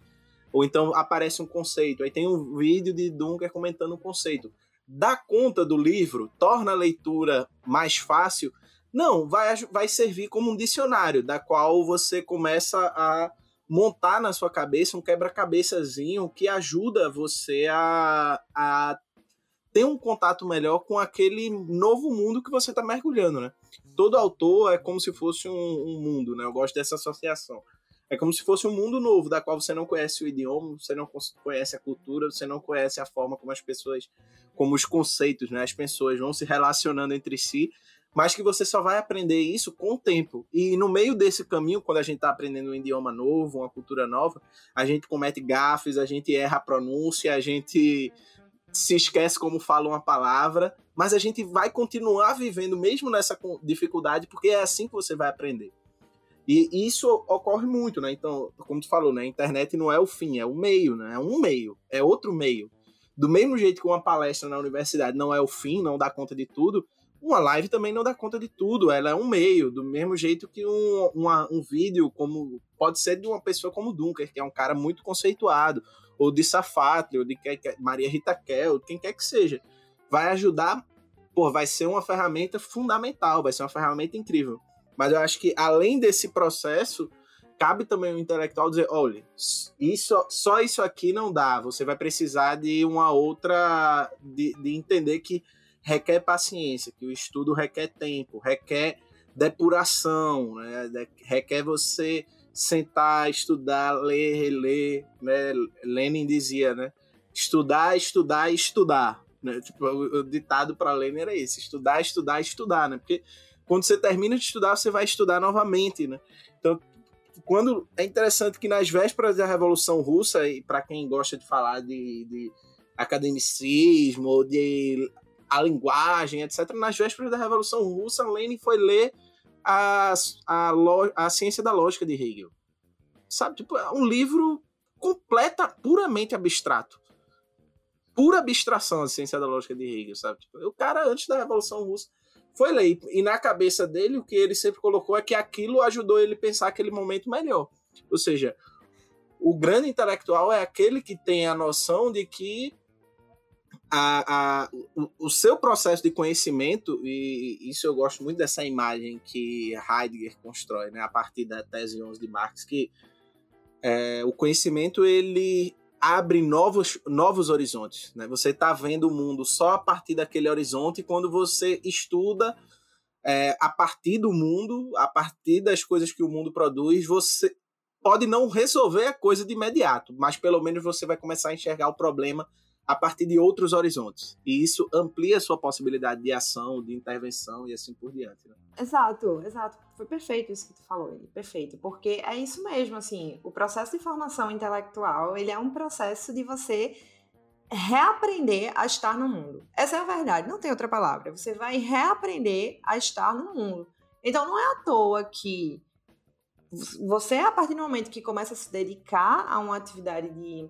ou então aparece um conceito, aí tem um vídeo de Dunker comentando um conceito. Dá conta do livro? Torna a leitura mais fácil? Não, vai servir como um dicionário, da qual você começa a montar na sua cabeça um quebra-cabeçazinho que ajuda você a ter um contato melhor com aquele novo mundo que você está mergulhando, né? Todo autor é como se fosse um mundo, né? Eu gosto dessa associação. É como se fosse um mundo novo, da qual você não conhece o idioma, você não conhece a cultura, você não conhece a forma como as pessoas, como os conceitos, né? As pessoas vão se relacionando entre si, mas que você só vai aprender isso com o tempo. E no meio desse caminho, quando a gente está aprendendo um idioma novo, uma cultura nova, a gente comete gafes, a gente erra a pronúncia, a gente se esquece como fala uma palavra, mas a gente vai continuar vivendo mesmo nessa dificuldade, porque é assim que você vai aprender. E isso ocorre muito, né? Então, como tu falou, né? A internet não é o fim, é o meio, né? É um meio, é outro meio. Do mesmo jeito que uma palestra na universidade não é o fim, não dá conta de tudo, uma live também não dá conta de tudo, ela é um meio, do mesmo jeito que um vídeo, como pode ser de uma pessoa como Dunker, que é um cara muito conceituado, ou de Safatle, ou de Maria Rita Kehl, quem quer que seja, vai ajudar, vai ser uma ferramenta fundamental, vai ser uma ferramenta incrível. Mas eu acho que, além desse processo, cabe também ao intelectual dizer, olha, isso, só isso aqui não dá, você vai precisar de uma outra, de entender que requer paciência, que o estudo requer tempo, requer depuração, né? Requer você sentar, estudar, ler, reler, né? Lenin dizia, né? Estudar, estudar, estudar, né? Tipo, o ditado para Lenin era esse, estudar, estudar, estudar, né? Porque quando você termina de estudar, você vai estudar novamente, né? Então, quando é interessante que nas vésperas da Revolução Russa, e para quem gosta de falar de academicismo, de a linguagem, etc., nas vésperas da Revolução Russa, Lenin foi ler a Ciência da Lógica de Hegel. Sabe? Tipo, é um livro puramente abstrato. Pura abstração, a Ciência da Lógica de Hegel, sabe? Tipo, o cara, antes da Revolução Russa, foi ler. E na cabeça dele, o que ele sempre colocou é que aquilo ajudou ele a pensar aquele momento melhor. Ou seja, o grande intelectual é aquele que tem a noção de que o seu processo de conhecimento, e isso eu gosto muito dessa imagem que Heidegger constrói, né, a partir da tese 11 de Marx, que o conhecimento ele abre novos horizontes, né? Você está vendo o mundo só a partir daquele horizonte, e quando você estuda a partir do mundo, a partir das coisas que o mundo produz, você pode não resolver a coisa de imediato, mas pelo menos você vai começar a enxergar o problema a partir de outros horizontes. E isso amplia a sua possibilidade de ação, de intervenção e assim por diante. Né? Exato, exato. Foi perfeito isso que tu falou, Eli. Perfeito. Porque é isso mesmo, assim, o processo de formação intelectual, ele é um processo de você reaprender a estar no mundo. Essa é a verdade, não tem outra palavra. Você vai reaprender a estar no mundo. Então, não é à toa que você, a partir do momento que começa a se dedicar a uma atividade de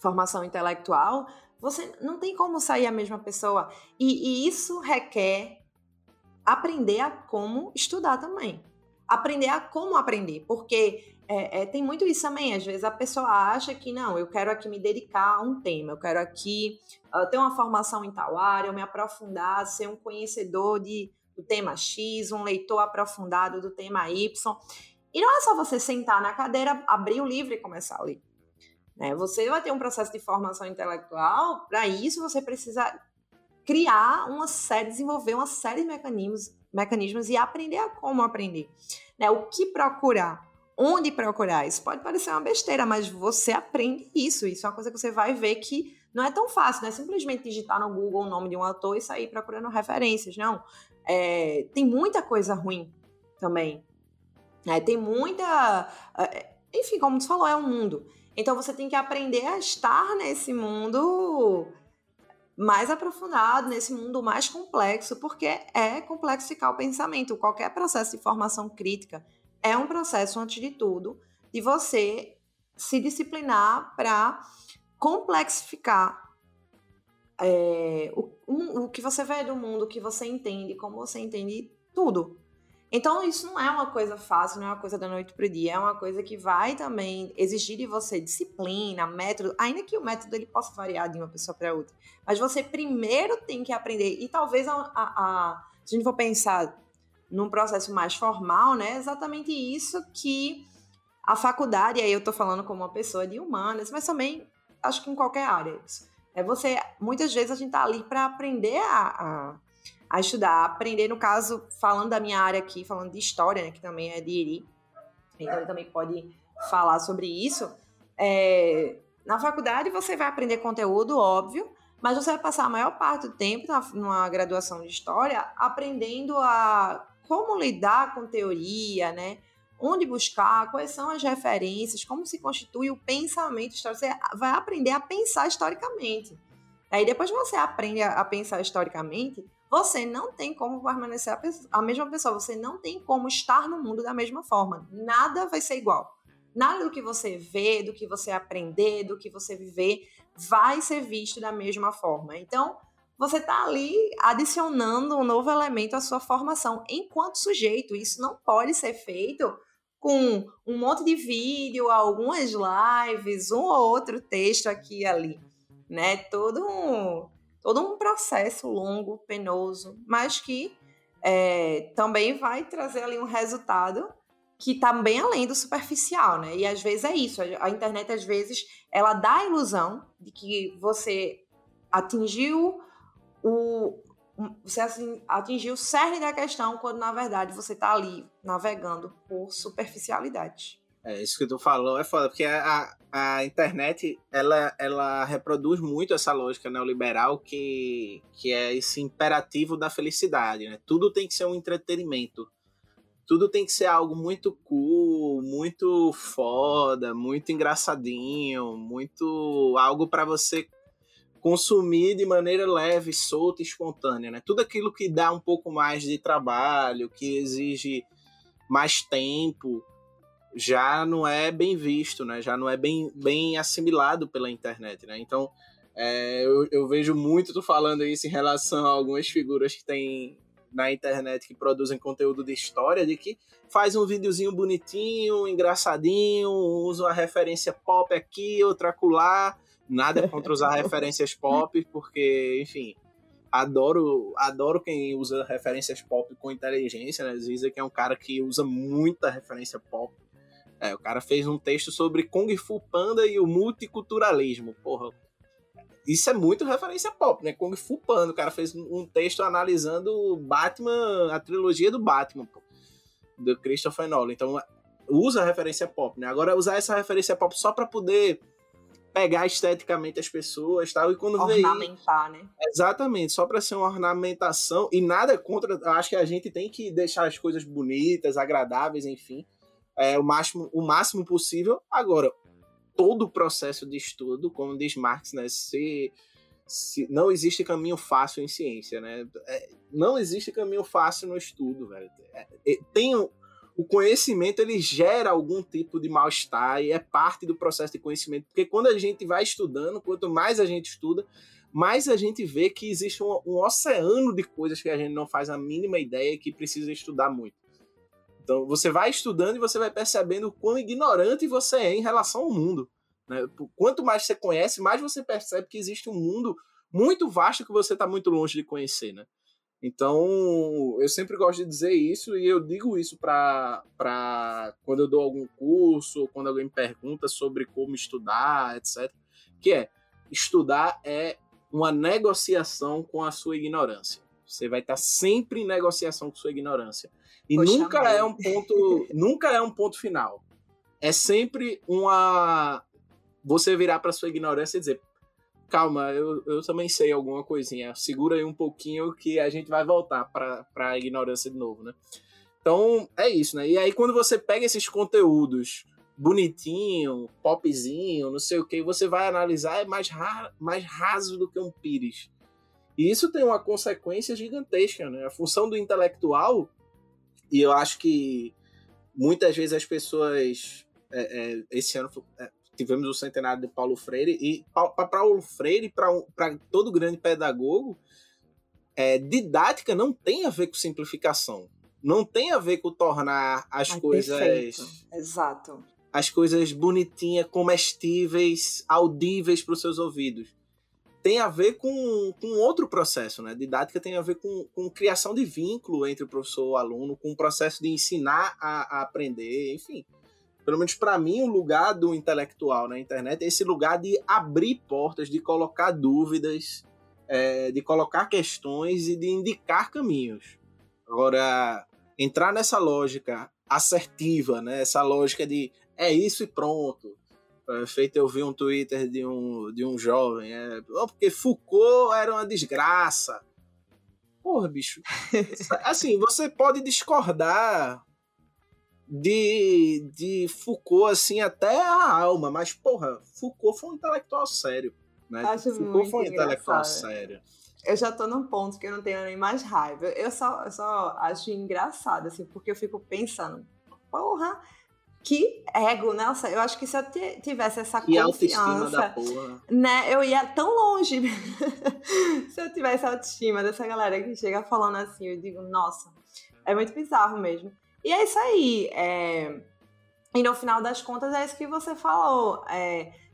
formação intelectual, você não tem como sair a mesma pessoa. E isso requer aprender a como estudar também. Aprender a como aprender, porque tem muito isso também. Às vezes a pessoa acha que, não, eu quero aqui me dedicar a um tema, eu quero aqui ter uma formação em tal área, eu me aprofundar, ser um conhecedor do tema X, um leitor aprofundado do tema Y. E não é só você sentar na cadeira, abrir o livro e começar a ler. Você vai ter um processo de formação intelectual, para isso você precisa criar uma série, desenvolver uma série de mecanismos e aprender a como aprender. O que procurar, onde procurar, isso pode parecer uma besteira, mas você aprende isso, isso é uma coisa que você vai ver que não é tão fácil, não é simplesmente digitar no Google o nome de um autor e sair procurando referências, não. Tem muita coisa ruim também, tem muita... Enfim, como tu falou, é um mundo. Então, você tem que aprender a estar nesse mundo mais aprofundado, nesse mundo mais complexo, porque é complexificar o pensamento. Qualquer processo de formação crítica é um processo, antes de tudo, de você se disciplinar para complexificar o que você vê do mundo, o que você entende, como você entende tudo. Então, isso não é uma coisa fácil, não é uma coisa da noite para o dia, é uma coisa que vai também exigir de você disciplina, método, ainda que o método ele possa variar de uma pessoa para outra. Mas você primeiro tem que aprender, e talvez, se a gente for pensar num processo mais formal, né, é exatamente isso que a faculdade, e aí eu estou falando como uma pessoa de humanas, mas também acho que em qualquer área. Muitas vezes a gente está ali para aprender a estudar, aprender, no caso, falando da minha área aqui, falando de história, né, que também é de Eri, então ele também pode falar sobre isso. Na faculdade você vai aprender conteúdo, óbvio, mas você vai passar a maior parte do tempo numa graduação de história aprendendo a como lidar com teoria, né, onde buscar, quais são as referências, como se constitui o pensamento histórico. Você vai aprender a pensar historicamente. Aí depois que você aprende a pensar historicamente, você não tem como permanecer a mesma pessoa, você não tem como estar no mundo da mesma forma. Nada vai ser igual. Nada do que você vê, do que você aprender, do que você viver, vai ser visto da mesma forma. Então, você está ali adicionando um novo elemento à sua formação enquanto sujeito. Isso não pode ser feito com um monte de vídeo, algumas lives, um ou outro texto aqui e ali, né? Todo um processo longo, penoso, mas que também vai trazer ali um resultado que está bem além do superficial, né? E às vezes é isso, a internet às vezes ela dá a ilusão de que você atingiu o cerne da questão, quando na verdade você está ali navegando por superficialidade. É, isso que tu falou é foda, porque a internet, ela reproduz muito essa lógica neoliberal que é esse imperativo da felicidade, né? Tudo tem que ser um entretenimento. Tudo tem que ser algo muito cool, muito foda, muito engraçadinho, muito algo para você consumir de maneira leve, solta e espontânea, né? Tudo aquilo que dá um pouco mais de trabalho, que exige mais tempo, já não é bem visto, né? Já não é bem assimilado pela internet, né? Então, eu vejo muito tu falando isso em relação a algumas figuras que tem na internet que produzem conteúdo de história, de que faz um videozinho bonitinho, engraçadinho, usa uma referência pop aqui, outra acolá. Nada contra usar referências pop, porque, enfim, adoro quem usa referências pop com inteligência, né? Žižek é um cara que usa muita referência pop. O cara fez um texto sobre Kung Fu Panda e o multiculturalismo. Porra, isso é muito referência pop, né? Kung Fu Panda, o cara fez um texto analisando Batman, a trilogia do Batman, pô, do Christopher Nolan. Então, usa referência pop, né? Agora, usar essa referência pop só pra poder pegar esteticamente as pessoas, tal, e quando vem... Ornamentar, né? Exatamente, só pra ser uma ornamentação, e nada contra... Acho que a gente tem que deixar as coisas bonitas, agradáveis, enfim... O máximo possível. Agora, todo o processo de estudo, como diz Marx, né, se não existe caminho fácil em ciência, né? Não existe caminho fácil no estudo, velho. O conhecimento, ele gera algum tipo de mal-estar e é parte do processo de conhecimento, porque quando a gente vai estudando, quanto mais a gente estuda, mais a gente vê que existe um oceano de coisas que a gente não faz a mínima ideia e que precisa estudar muito. Então, você vai estudando e você vai percebendo o quão ignorante você é em relação ao mundo, né? Quanto mais você conhece, mais você percebe que existe um mundo muito vasto que você está muito longe de conhecer, né? Então, eu sempre gosto de dizer isso, e eu digo isso para quando eu dou algum curso, ou quando alguém me pergunta sobre como estudar, etc. Que estudar é uma negociação com a sua ignorância. Você vai estar sempre em negociação com sua ignorância. E nunca é um ponto final. É sempre você virar para sua ignorância e dizer: calma, eu também sei alguma coisinha. Segura aí um pouquinho que a gente vai voltar para a ignorância de novo, né? Então, é isso, né? E aí, quando você pega esses conteúdos bonitinho, popzinho, não sei o que, você vai analisar, é mais raso do que um pires. E isso tem uma consequência gigantesca, né? A função do intelectual, e eu acho que muitas vezes as pessoas... esse ano tivemos o centenário de Paulo Freire, e para Paulo Freire, para todo grande pedagogo, didática não tem a ver com simplificação, não tem a ver com tornar as coisas... Perfeito. Exato. As coisas bonitinhas, comestíveis, audíveis para os seus ouvidos. Tem a ver com outro processo, né? Didática tem a ver com criação de vínculo entre o professor e o aluno, com o processo de ensinar a aprender, enfim. Pelo menos para mim, o lugar do intelectual na internet é esse lugar de abrir portas, de colocar dúvidas, de colocar questões e de indicar caminhos. Agora, entrar nessa lógica assertiva, né? Essa lógica de é isso e pronto. Eu vi um Twitter de um jovem, porque Foucault era uma desgraça. Porra, bicho. Assim, você pode discordar de Foucault, assim, até a alma, mas, porra, Foucault foi um intelectual sério, né? Foucault foi um intelectual sério. Eu já tô num ponto que eu não tenho nem mais raiva. Eu só acho engraçado, assim, porque eu fico pensando, porra, que ego, né? Eu acho que se eu tivesse essa confiança... E autoestima da porra. Né? Eu ia tão longe. Se eu tivesse a autoestima dessa galera que chega falando assim, eu digo, nossa, é muito bizarro mesmo. E é isso aí. E no final das contas, é isso que você falou.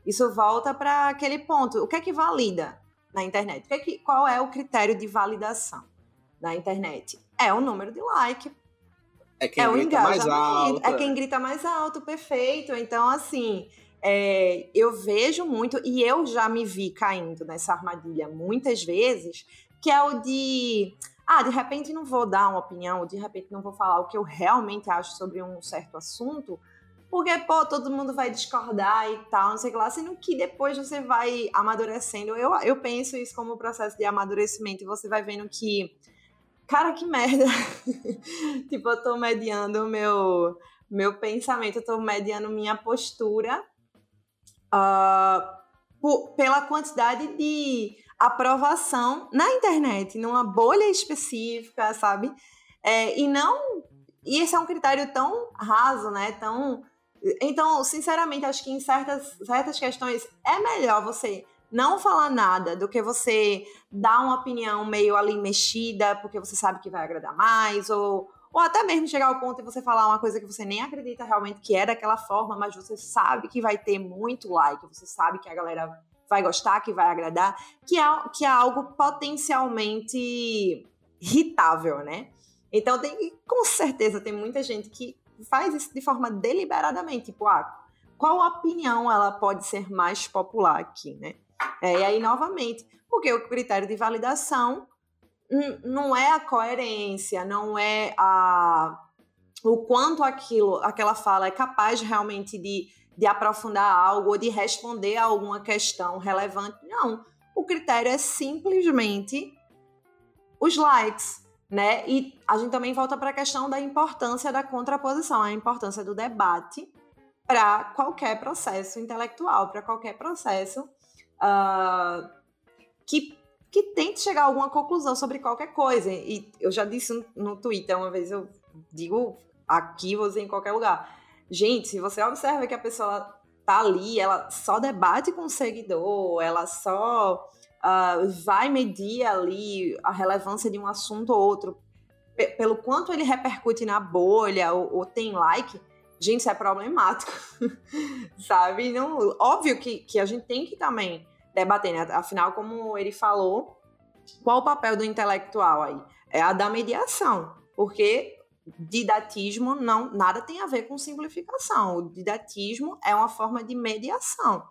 Isso volta para aquele ponto. O que é que valida na internet? Qual é o critério de validação na internet? É o número de like. É quem grita mais alto. É quem grita mais alto, perfeito. Então, assim, eu vejo muito, e eu já me vi caindo nessa armadilha muitas vezes, que é o de... de repente não vou dar uma opinião, de repente não vou falar o que eu realmente acho sobre um certo assunto, porque, todo mundo vai discordar e tal, não sei o que lá, sendo que depois você vai amadurecendo. Eu penso isso como um processo de amadurecimento, e você vai vendo que, cara, que merda, tipo, eu tô mediando o meu pensamento, eu tô mediando minha postura pela quantidade de... aprovação na internet, numa bolha específica, sabe? E esse é um critério tão raso, né? Então, sinceramente, acho que em certas questões é melhor você não falar nada do que você dar uma opinião meio ali mexida, porque você sabe que vai agradar mais, ou até mesmo chegar ao ponto de você falar uma coisa que você nem acredita realmente que é daquela forma, mas você sabe que vai ter muito like, você sabe que a galera vai gostar, que vai agradar, que é algo potencialmente irritável, né? Então, com certeza, tem muita gente que faz isso de forma deliberadamente, tipo, qual opinião ela pode ser mais popular aqui, né? E aí, novamente, porque o critério de validação não é a coerência, não é o quanto aquela fala é capaz realmente de aprofundar algo ou de responder a alguma questão relevante. Não, o critério é simplesmente os likes, né? E a gente também volta para a questão da importância da contraposição, a importância do debate para qualquer processo intelectual, para qualquer processo que tente chegar a alguma conclusão sobre qualquer coisa. E eu já disse no Twitter uma vez, eu digo aqui, vou dizer em qualquer lugar. Gente, se você observa que a pessoa tá ali, ela só debate com o seguidor, ela só vai medir ali a relevância de um assunto ou outro, pelo quanto ele repercute na bolha ou tem like, gente, isso é problemático, sabe? Não, óbvio que a gente tem que também debater, né? Afinal, como ele falou, qual o papel do intelectual aí? É a da mediação, porque... didatismo nada tem a ver com simplificação. O didatismo é uma forma de mediação.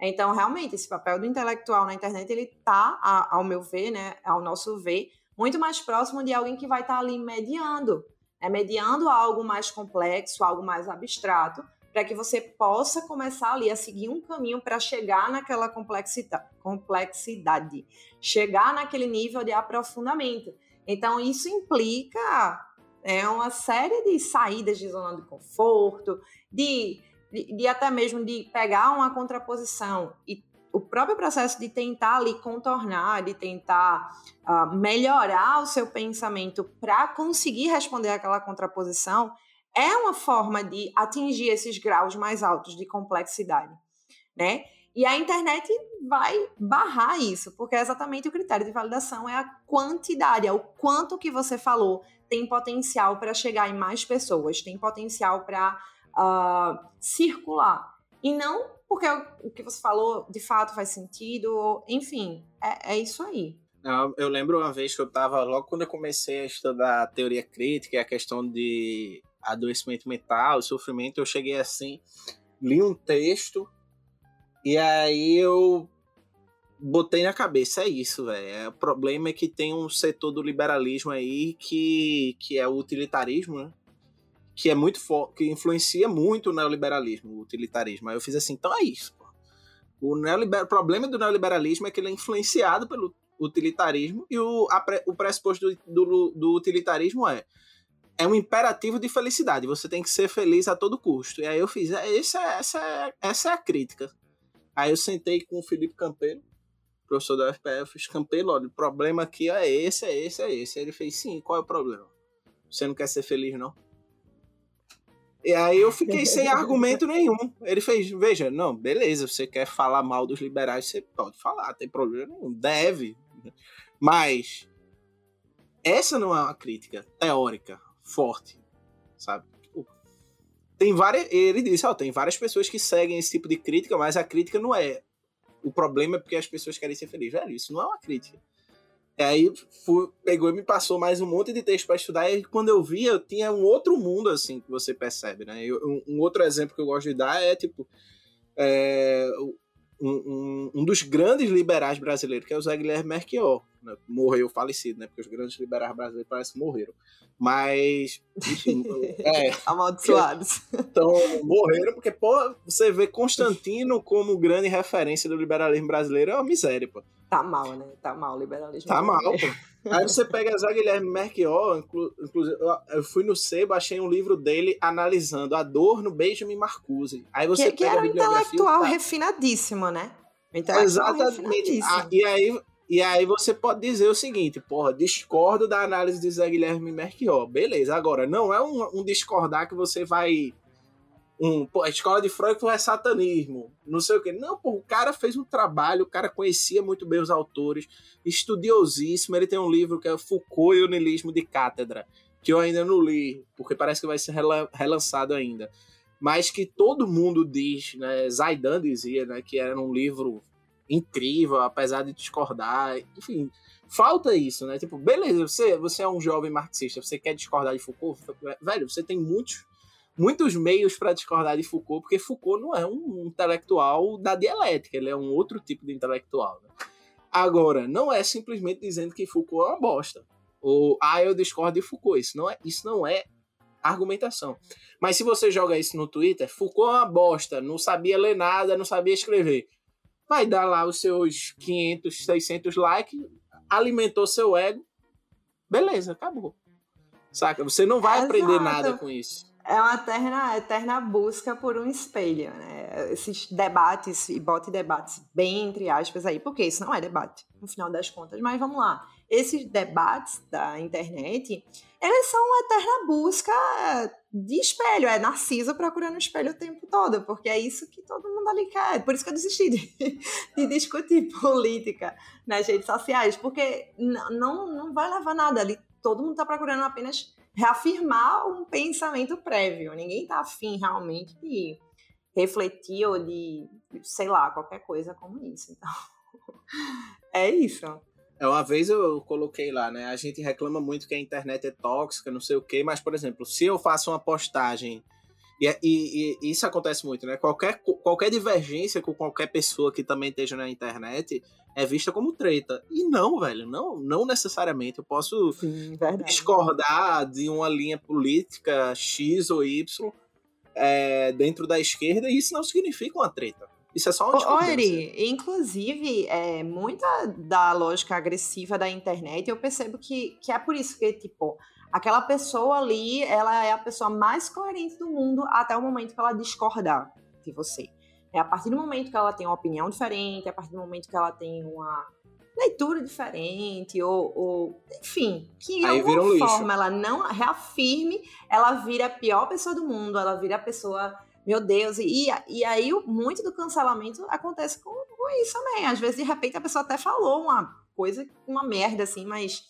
Então, realmente, esse papel do intelectual na internet, ele está, ao meu ver, né, ao nosso ver, muito mais próximo de alguém que vai estar ali mediando. Né, mediando algo mais complexo, algo mais abstrato, para que você possa começar ali a seguir um caminho para chegar naquela complexidade. Chegar naquele nível de aprofundamento. Então, isso implica... uma série de saídas de zona de conforto, de até mesmo de pegar uma contraposição e o próprio processo de tentar ali contornar, de tentar melhorar o seu pensamento para conseguir responder àquela contraposição, é uma forma de atingir esses graus mais altos de complexidade, né? E a internet vai barrar isso, porque exatamente o critério de validação é a quantidade, é o quanto que você falou tem potencial para chegar em mais pessoas, tem potencial para circular. E não porque o que você falou de fato faz sentido, enfim, é isso aí. Eu lembro uma vez que eu estava, logo quando eu comecei a estudar a teoria crítica e a questão de adoecimento mental, sofrimento, eu cheguei assim, li um texto... E aí eu botei na cabeça, é isso, velho. O problema é que tem um setor do liberalismo aí que é o utilitarismo, né? Que é muito forte, que influencia muito o neoliberalismo, o utilitarismo. Aí eu fiz assim, então é isso, pô. O problema do neoliberalismo é que ele é influenciado pelo utilitarismo e o pressuposto do utilitarismo é um imperativo de felicidade. Você tem que ser feliz a todo custo. E aí eu fiz, essa é a crítica. Aí eu sentei com o Felipe Campeiro, professor da UFPE, eu fiz, Campeiro, olha, o problema aqui é esse. Aí ele fez, sim, qual é o problema? Você não quer ser feliz, não? E aí eu fiquei sem argumento nenhum. Ele fez, veja, não, beleza, você quer falar mal dos liberais, você pode falar, tem problema nenhum, deve. Mas essa não é uma crítica teórica, forte, sabe? Ele disse, tem várias pessoas que seguem esse tipo de crítica, mas a crítica não é. O problema é porque as pessoas querem ser felizes. Isso não é uma crítica. E aí pegou e me passou mais um monte de texto para estudar, e quando eu vi, eu tinha um outro mundo, assim, que você percebe, né? Um outro exemplo que eu gosto de dar é, tipo, um dos grandes liberais brasileiros, que é o Zé Guilherme Merquior, né? Morreu falecido, né? Porque os grandes liberais brasileiros parece que morreram. Mas, enfim... amaldiçoados. Então, morreram porque, pô, você vê Constantino como grande referência do liberalismo brasileiro, é uma miséria, pô. Tá mal, né? Tá mal o liberalismo. Tá mal, pô. Aí você pega Zé Guilherme Merquior, inclusive, eu fui no Sebo, achei um livro dele analisando Adorno, Benjamin, Marcuse. Aí você que pega era um intelectual refinadíssimo, né? Intelectual exatamente. E aí você pode dizer o seguinte, porra, discordo da análise de Zé Guilherme Merquior. Beleza, agora, não é um discordar que você vai... Pô, a escola de Freud é satanismo, não sei o quê. Não, pô, o cara fez um trabalho, o cara conhecia muito bem os autores, estudiosíssimo. Ele tem um livro que é Foucault e o Niilismo de Cátedra, que eu ainda não li, porque parece que vai ser relançado ainda. Mas que todo mundo diz, né? Zaidan dizia, né, que era um livro incrível, apesar de discordar. Enfim, falta isso, né? Tipo, beleza, você é um jovem marxista, você quer discordar de Foucault? Velho, você tem muitos meios para discordar de Foucault, porque Foucault não é um intelectual da dialética, ele é um outro tipo de intelectual. Né? Agora, não é simplesmente dizendo que Foucault é uma bosta, ou, eu discordo de Foucault, isso não é argumentação. Mas se você joga isso no Twitter, Foucault é uma bosta, não sabia ler nada, não sabia escrever, vai dar lá os seus 500, 600 likes, alimentou seu ego, beleza, acabou. Saca? Você não vai aprender nada com isso. É uma eterna busca por um espelho, né? Esses debates, e bote debates bem entre aspas aí, porque isso não é debate, no final das contas. Mas vamos lá, esses debates da internet, eles são uma eterna busca de espelho. É Narciso procurando espelho o tempo todo, porque é isso que todo mundo ali quer. Por isso que eu desisti de discutir política nas redes sociais, porque não vai levar nada ali. Todo mundo está procurando apenas reafirmar um pensamento prévio. Ninguém está afim realmente de refletir ou de, sei lá, qualquer coisa como isso. Então, é isso. Uma vez eu coloquei lá, né? A gente reclama muito que a internet é tóxica, não sei o quê, mas, por exemplo, se eu faço uma postagem, e isso acontece muito, né? Qualquer divergência com qualquer pessoa que também esteja na internet é vista como treta. E não, velho, não necessariamente. Eu posso discordar de uma linha política X ou Y dentro da esquerda, e isso não significa uma treta. Isso é só uma discordância. Ori, inclusive, muita da lógica agressiva da internet, eu percebo que é por isso que, tipo, aquela pessoa ali, ela é a pessoa mais coerente do mundo até o momento que ela discordar de você. A partir do momento que ela tem uma opinião diferente, a partir do momento que ela tem uma leitura diferente, ou enfim, que de alguma forma ela não reafirme, ela vira a pior pessoa do mundo, ela vira a pessoa, meu Deus, e aí muito do cancelamento acontece com isso também. Às vezes, de repente, a pessoa até falou uma coisa, uma merda, assim, mas...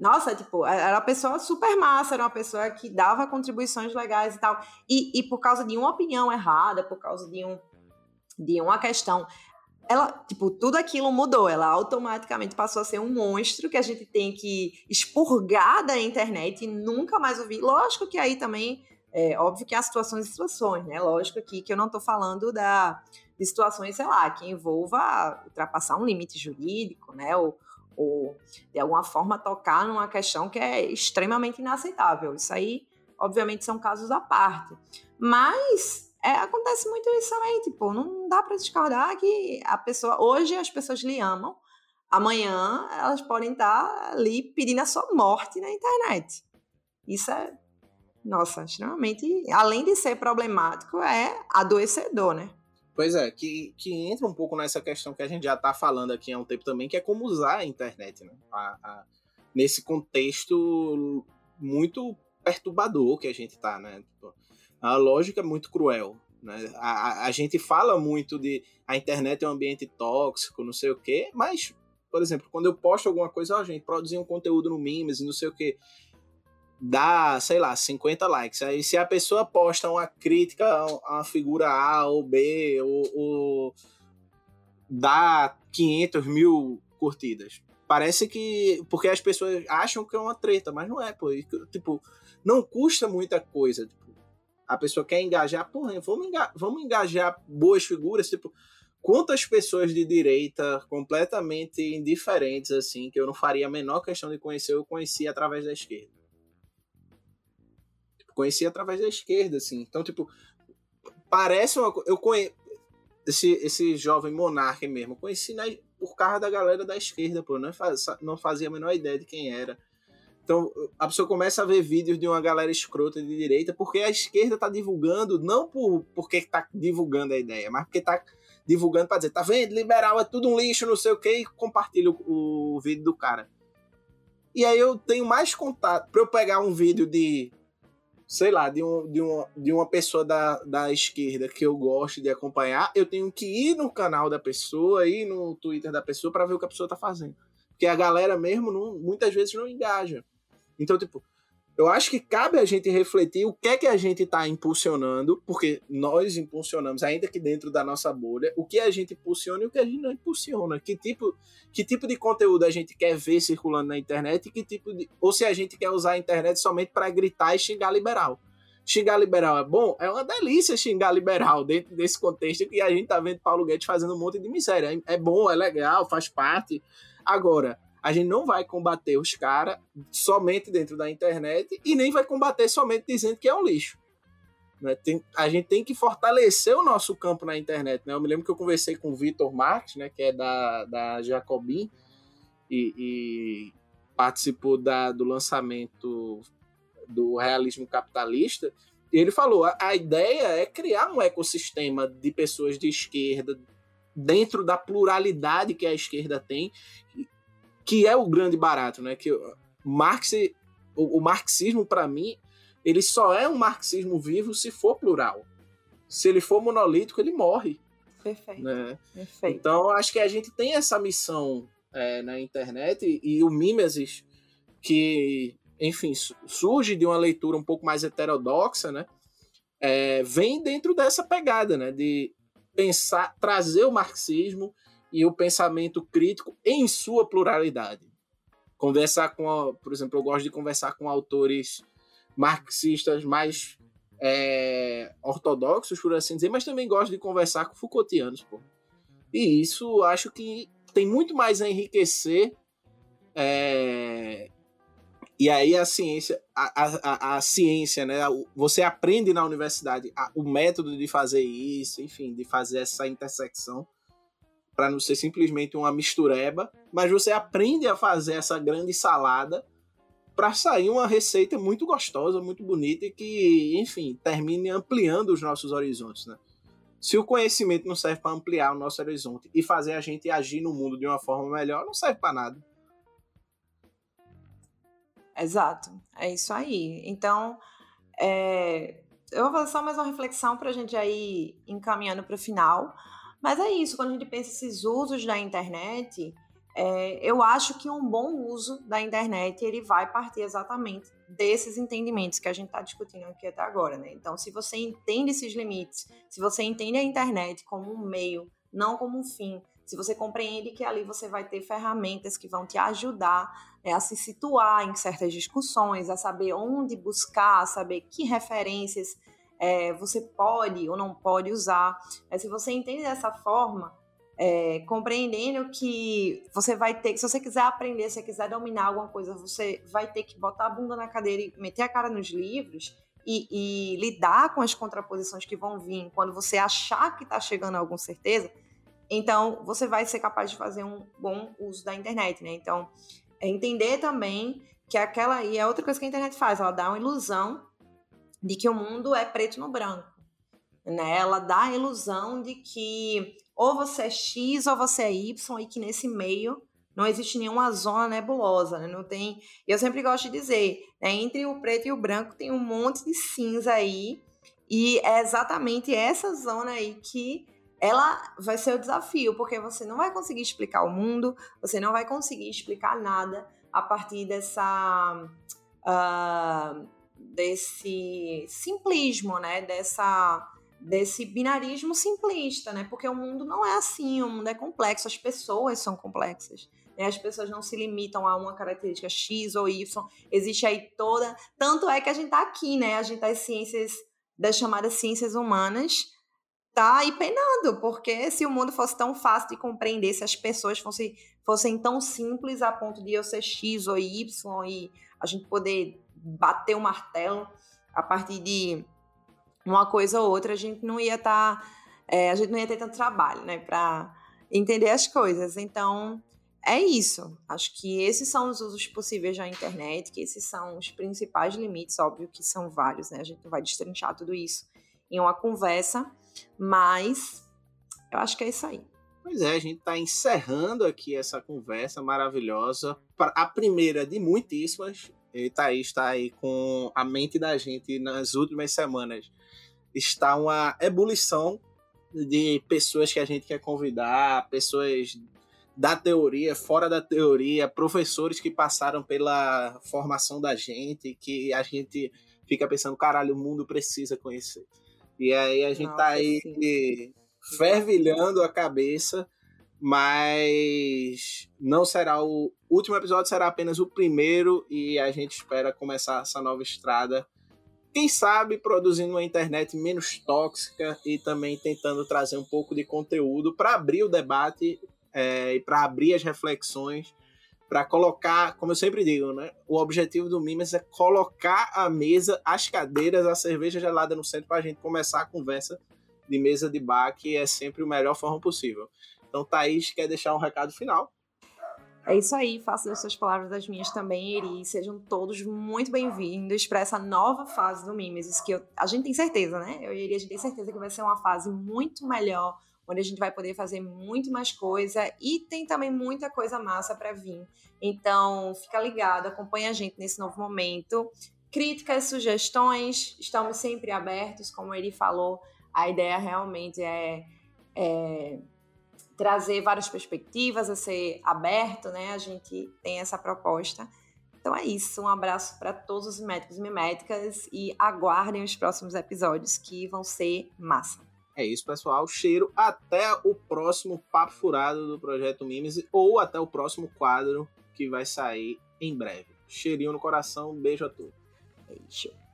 nossa, tipo, era uma pessoa super massa, era uma pessoa que dava contribuições legais e tal. E por causa de uma opinião errada, por causa de uma questão, ela, tipo, tudo aquilo mudou. Ela automaticamente passou a ser um monstro que a gente tem que expurgar da internet e nunca mais ouvir. Lógico que aí também, óbvio que há situações e situações, né? Lógico aqui que eu não tô falando de situações, sei lá, que envolva ultrapassar um limite jurídico, né? Ou de alguma forma tocar numa questão que é extremamente inaceitável. Isso aí, obviamente, são casos à parte. Mas acontece muito isso também, tipo, não dá para discordar que a pessoa... Hoje as pessoas lhe amam, amanhã elas podem estar ali pedindo a sua morte na internet. Isso é, nossa, extremamente... Além de ser problemático, é adoecedor, né? Pois é, que entra um pouco nessa questão que a gente já está falando aqui há um tempo também, que é como usar a internet, né? Nesse contexto muito perturbador que a gente está, né? A lógica é muito cruel, né? A gente fala muito de a internet é um ambiente tóxico, não sei o quê, mas, por exemplo, quando eu posto alguma coisa, gente, produzi um conteúdo no Mimes, não sei o quê, dá, sei lá, 50 likes. Aí se a pessoa posta uma crítica a uma figura A ou B, ou dá 500 mil curtidas. Parece que... Porque as pessoas acham que é uma treta, mas não é, pô. Tipo, não custa muita coisa. Tipo, a pessoa quer engajar, porra, vamos engajar boas figuras, tipo... Quantas pessoas de direita completamente indiferentes, assim, que eu não faria a menor questão de conhecer, eu conheci através da esquerda. Tipo, conheci através da esquerda, assim. Então, tipo, parece uma coisa... Eu conheço... Esse jovem monarca mesmo, eu conheci por causa da galera da esquerda, pô. Não fazia a menor ideia de quem era. Então, a pessoa começa a ver vídeos de uma galera escrota de direita, porque a esquerda tá divulgando, não porque tá divulgando a ideia, mas porque tá... divulgando pra dizer, tá vendo? Liberal é tudo um lixo, não sei o que, e compartilha o vídeo do cara. E aí eu tenho mais contato, pra eu pegar um vídeo de, sei lá, de uma pessoa da esquerda que eu gosto de acompanhar, eu tenho que ir no canal da pessoa, ir no Twitter da pessoa pra ver o que a pessoa tá fazendo. Porque a galera mesmo muitas vezes não engaja. Então, tipo, eu acho que cabe a gente refletir o que a gente está impulsionando, porque nós impulsionamos, ainda que dentro da nossa bolha, o que a gente impulsiona e o que a gente não impulsiona. Que tipo de conteúdo a gente quer ver circulando na internet e ou se a gente quer usar a internet somente para gritar e xingar liberal. Xingar liberal é bom? É uma delícia xingar liberal dentro desse contexto que a gente está vendo Paulo Guedes fazendo um monte de miséria. É bom, é legal, faz parte. Agora... A gente não vai combater os caras somente dentro da internet e nem vai combater somente dizendo que é um lixo. Né? A gente tem que fortalecer o nosso campo na internet. Né? Eu me lembro que eu conversei com o Vitor Marques, né, que é da Jacobin, e participou do lançamento do Realismo Capitalista. E ele falou, a ideia é criar um ecossistema de pessoas de esquerda dentro da pluralidade que a esquerda tem, que é o grande barato, né? Que o marxismo, para mim, ele só é um marxismo vivo se for plural. Se ele for monolítico, ele morre. Perfeito. Né? Perfeito. Então, acho que a gente tem essa missão na internet e o Mimesis, que, enfim, surge de uma leitura um pouco mais heterodoxa, né? Vem dentro dessa pegada, né? De pensar, trazer o marxismo e o pensamento crítico em sua pluralidade. Por exemplo, eu gosto de conversar com autores marxistas mais ortodoxos, por assim dizer, mas também gosto de conversar com Foucaultianos, pô. E isso acho que tem muito mais a enriquecer. E aí a ciência, a ciência, né? Você aprende na universidade o método de fazer isso, enfim, de fazer essa intersecção, para não ser simplesmente uma mistureba, mas você aprende a fazer essa grande salada para sair uma receita muito gostosa, muito bonita e que, enfim, termine ampliando os nossos horizontes, né? Se o conhecimento não serve para ampliar o nosso horizonte e fazer a gente agir no mundo de uma forma melhor, não serve para nada. Exato, é isso aí. Então, eu vou fazer só mais uma reflexão para a gente aí encaminhando para o final. Mas é isso, quando a gente pensa esses usos da internet, eu acho que um bom uso da internet, ele vai partir exatamente desses entendimentos que a gente está discutindo aqui até agora, né? Então, se você entende esses limites, se você entende a internet como um meio, não como um fim, se você compreende que ali você vai ter ferramentas que vão te ajudar a se situar em certas discussões, a saber onde buscar, a saber que referências você pode ou não pode usar. Se você entende dessa forma, compreendendo que você vai ter, se você quiser aprender, se você quiser dominar alguma coisa, você vai ter que botar a bunda na cadeira e meter a cara nos livros e lidar com as contraposições que vão vir quando você achar que está chegando a alguma certeza. Então, você vai ser capaz de fazer um bom uso da internet, né? Então, entender também que e é outra coisa que a internet faz, ela dá uma ilusão de que o mundo é preto no branco, né? Ela dá a ilusão de que ou você é X ou você é Y e que nesse meio não existe nenhuma zona nebulosa, né? Não tem... Eu sempre gosto de dizer, né? Entre o preto e o branco tem um monte de cinza aí e é exatamente essa zona aí que ela vai ser o desafio, porque você não vai conseguir explicar o mundo, você não vai conseguir explicar nada a partir dessa... desse simplismo, né? Desse binarismo simplista, né? Porque o mundo não é assim, o mundo é complexo, as pessoas são complexas, né? As pessoas não se limitam a uma característica X ou Y, existe aí toda... Tanto é que a gente está aqui, né? A gente está em ciências, das chamadas ciências humanas, tá aí penando, porque se o mundo fosse tão fácil de compreender, se as pessoas fossem tão simples a ponto de eu ser X ou Y e a gente poder bater o martelo a partir de uma coisa ou outra, a gente não ia a gente não ia ter tanto trabalho, né, para entender as coisas. Então, é isso. Acho que esses são os usos possíveis da internet, que esses são os principais limites, óbvio que são vários, né, a gente não vai destrinchar tudo isso em uma conversa, mas eu acho que é isso aí. Pois é, a gente está encerrando aqui essa conversa maravilhosa, a primeira de muitíssimas. E Thaís está aí com a mente da gente nas últimas semanas. Está uma ebulição de pessoas que a gente quer convidar, pessoas da teoria, fora da teoria, professores que passaram pela formação da gente, que a gente fica pensando, caralho, o mundo precisa conhecer. E aí a gente está aí fervilhando a cabeça, mas não será o último episódio, será apenas o primeiro, e a gente espera começar essa nova estrada, quem sabe produzindo uma internet menos tóxica e também tentando trazer um pouco de conteúdo para abrir o debate e para abrir as reflexões, para colocar, como eu sempre digo, né, o objetivo do Mimes é colocar a mesa, as cadeiras, a cerveja gelada no centro para a gente começar a conversa de mesa de bar, que é sempre a melhor forma possível. Então, Thaís, quer deixar um recado final? É isso aí, faço das suas palavras das minhas também, Eri. Sejam todos muito bem-vindos para essa nova fase do Mimesis, que a gente tem certeza, né? Eu e Eri, a gente tem certeza que vai ser uma fase muito melhor, onde a gente vai poder fazer muito mais coisa e tem também muita coisa massa para vir. Então, fica ligado, acompanha a gente nesse novo momento. Críticas, sugestões, estamos sempre abertos, como ele falou, a ideia realmente é trazer várias perspectivas, a ser aberto, né? A gente tem essa proposta. Então é isso, um abraço para todos os miméticos e miméticas e aguardem os próximos episódios que vão ser massa. É isso, pessoal. Cheiro, até o próximo Papo Furado do Projeto Mimes ou até o próximo quadro que vai sair em breve. Cheirinho no coração, beijo a todos. Beijo.